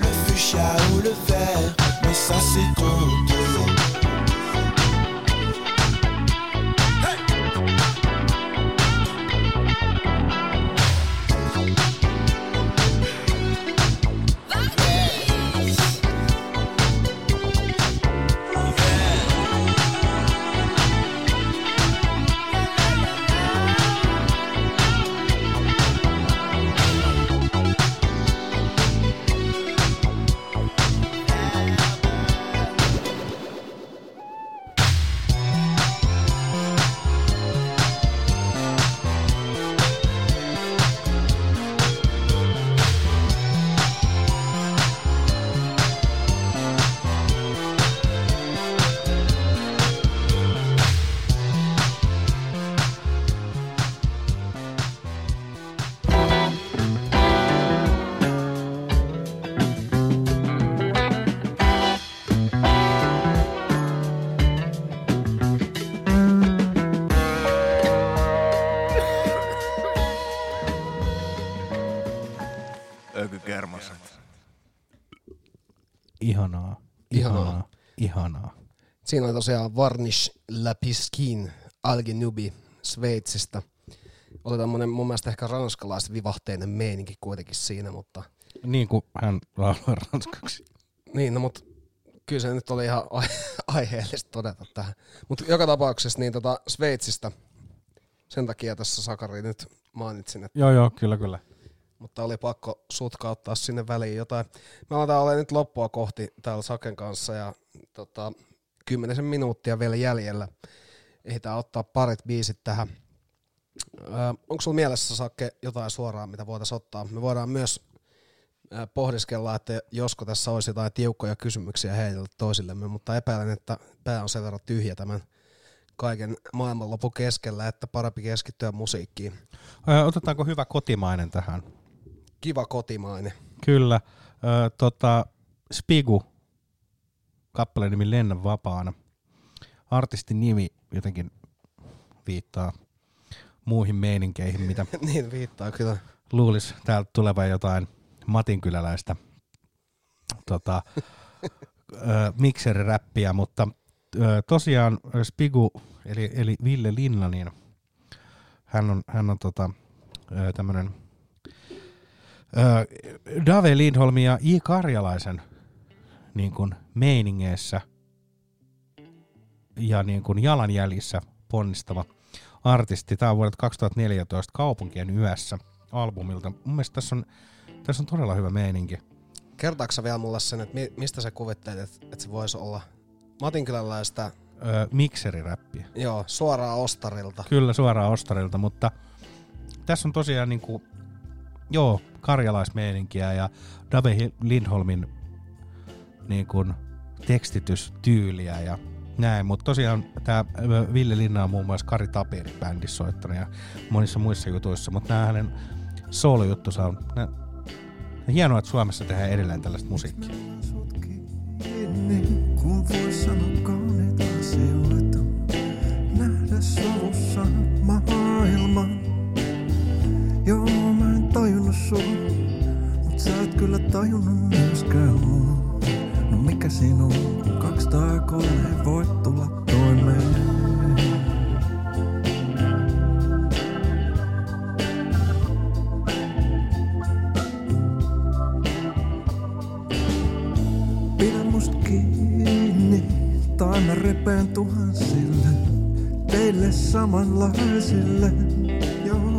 Le fuchsia ou le vert, mais ça c'est trop tôt. Hey. Ihanaa, ihanaa, ihanaa, ihanaa. Siinä on tosiaan Varnish Lapiskin Algenubi Sveitsistä. Oli tämmönen mun mielestä ehkä ranskalaisvivahteinen meininki kuitenkin siinä, mutta... Niin kuin hän laulaa ranskaksi. Niin, no mut kyllä se nyt oli ihan aiheellista todeta tähän. Mutta joka tapauksessa niin tota Sveitsistä, sen takia tässä Sakari nyt mainitsin. Että... Joo joo, kyllä kyllä. Mutta oli pakko sutkauttaa sinne väliin jotain. Me aletaan olemaan nyt loppua kohti täällä Saken kanssa ja tota, kymmenisen minuuttia vielä jäljellä. Ehditään ottaa parit biisit tähän. Öö, onko sulla mielessä, Sakke, jotain suoraan, mitä voitaisiin ottaa? Me voidaan myös pohdiskella, että josko tässä olisi jotain tiukkoja kysymyksiä heille toisillemme, mutta epäilen, että pää on sen verran tyhjä tämän kaiken maailmanlopun keskellä, että parempi keskittyä musiikkiin. Öö, otetaanko hyvä kotimainen tähän? Kiva kotimainen. Kyllä. Öö, tota, Spigu, kappaleen nimi Lennä vapaana. Artistin nimi jotenkin viittaa muihin meininkeihin, mitä niin viittaa, kyllä. Luulisi täältä tulevan jotain matinkyläläistä tota, öö, mikseriräppiä, mutta öö, tosiaan Spigu, eli, eli Ville Linna, niin hän on, hän on tota, öö, tämmönen Dave Lindholmin ja I. Karjalaisen niin kuin meiningeissä ja niin kuin jalanjäljissä ponnistava artisti. Tämä on vuodelta kaksituhattaneljätoista Kaupunkien yössä albumilta. Mun mielestä tässä on, tässä on todella hyvä meininki. Kertaatko sä vielä mulle sen, että mistä sä kuvittelet, että, että se voisi olla matinkyläläistä? Öö, mikseriräppiä. Joo, suoraan ostarilta. Kyllä, suoraan ostarilta, mutta tässä on tosiaan niin kuin joo, karjalaismeininkiä ja Dave Lindholmin niin kun, tekstitystyyliä ja näin, mutta tosiaan tämä Ville Linna on muun muassa Kari Tapirin bändissä soittanut ja monissa muissa jutuissa, mutta nämä hänen soolojuttusa on nää, hienoa, että Suomessa tehdään edelleen tällaista musiikkia. Joo, mä en tajunnut sua, mut sä et kyllä tajunnut myöskään mua. No mikä siinä on, kun kaks tai kolme ei voi tulla toimeen. Pidä must kiinni, tai mä repeen tuhansille, teille samanlaisille. Joo.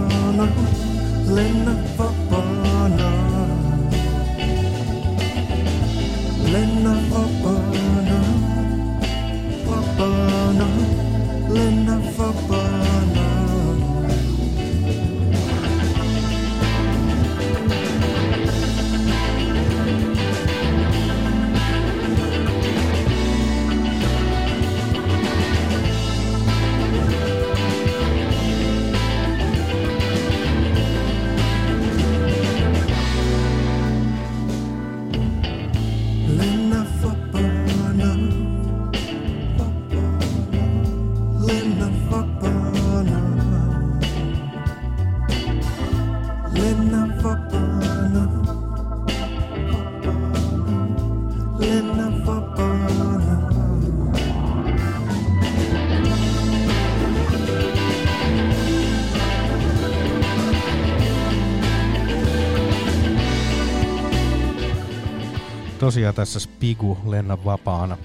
Havana, lennä vapaana. Lennä vapaana, vapaana, lennä vapaana. Tosiaan tässä Spigu, Lennä vapaana.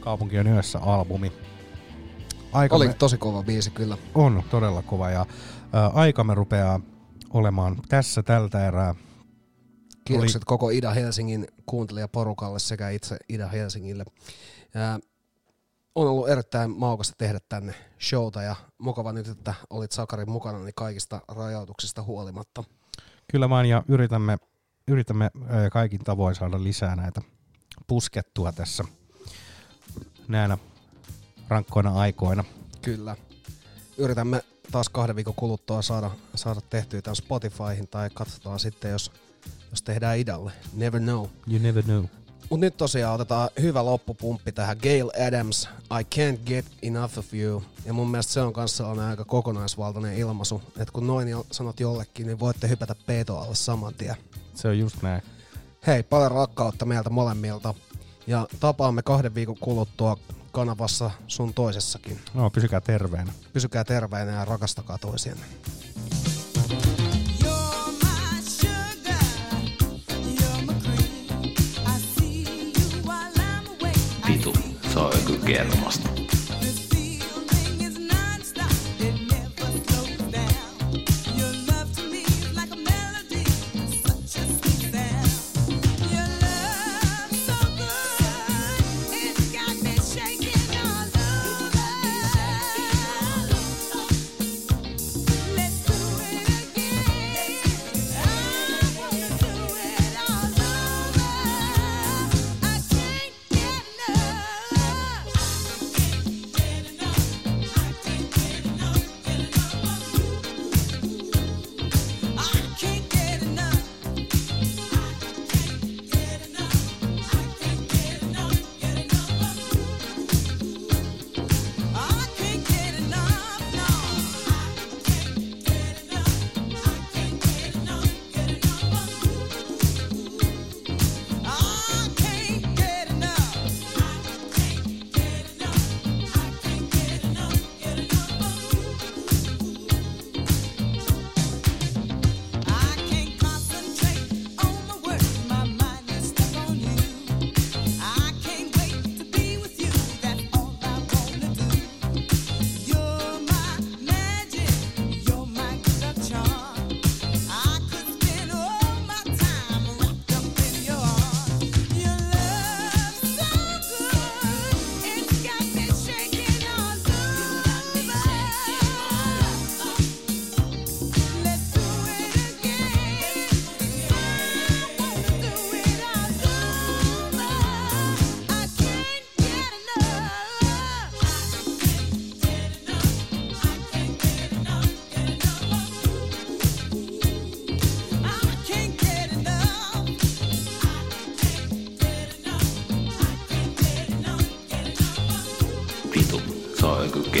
Kaupunki on yössä -albumi. Aikamme... Oli tosi kova biisi kyllä. On todella kova ja ä, aikamme rupeaa olemaan tässä tältä erää. Kiitokset Oli... koko Ida Helsingin kuuntelijaporukalle sekä itse Ida Helsingille. Ä, on ollut erittäin maukasta tehdä tänne showta ja mukava nyt, että olit Sakarin mukana niin kaikista rajoituksista huolimatta. Kyllä vaan ja yritämme... Yritämme kaikin tavoin saada lisää näitä puskettua tässä näinä rankkoina aikoina. Kyllä. Yritämme taas kahden viikon kuluttua saada, saada tehtyä tämän Spotifyhin tai katsotaan sitten, jos, jos tehdään idalle. Never know. You never know. Mut nyt tosiaan otetaan hyvä loppupumppi tähän. Gail Adams, I can't get enough of you. Ja mun mielestä se on kanssa sellainen aika kokonaisvaltainen ilmaisu. Että kun noin sanot jollekin, niin voitte hypätä peito alle saman tien. Se on just näin. Hei, paljon rakkautta meiltä molemmilta. Ja tapaamme kahden viikon kuluttua kanavassa sun toisessakin. No, pysykää terveenä. Pysykää terveenä ja rakastakaa toisianne. Vitu, se on Yöky Kermasta.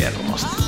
Kermasta.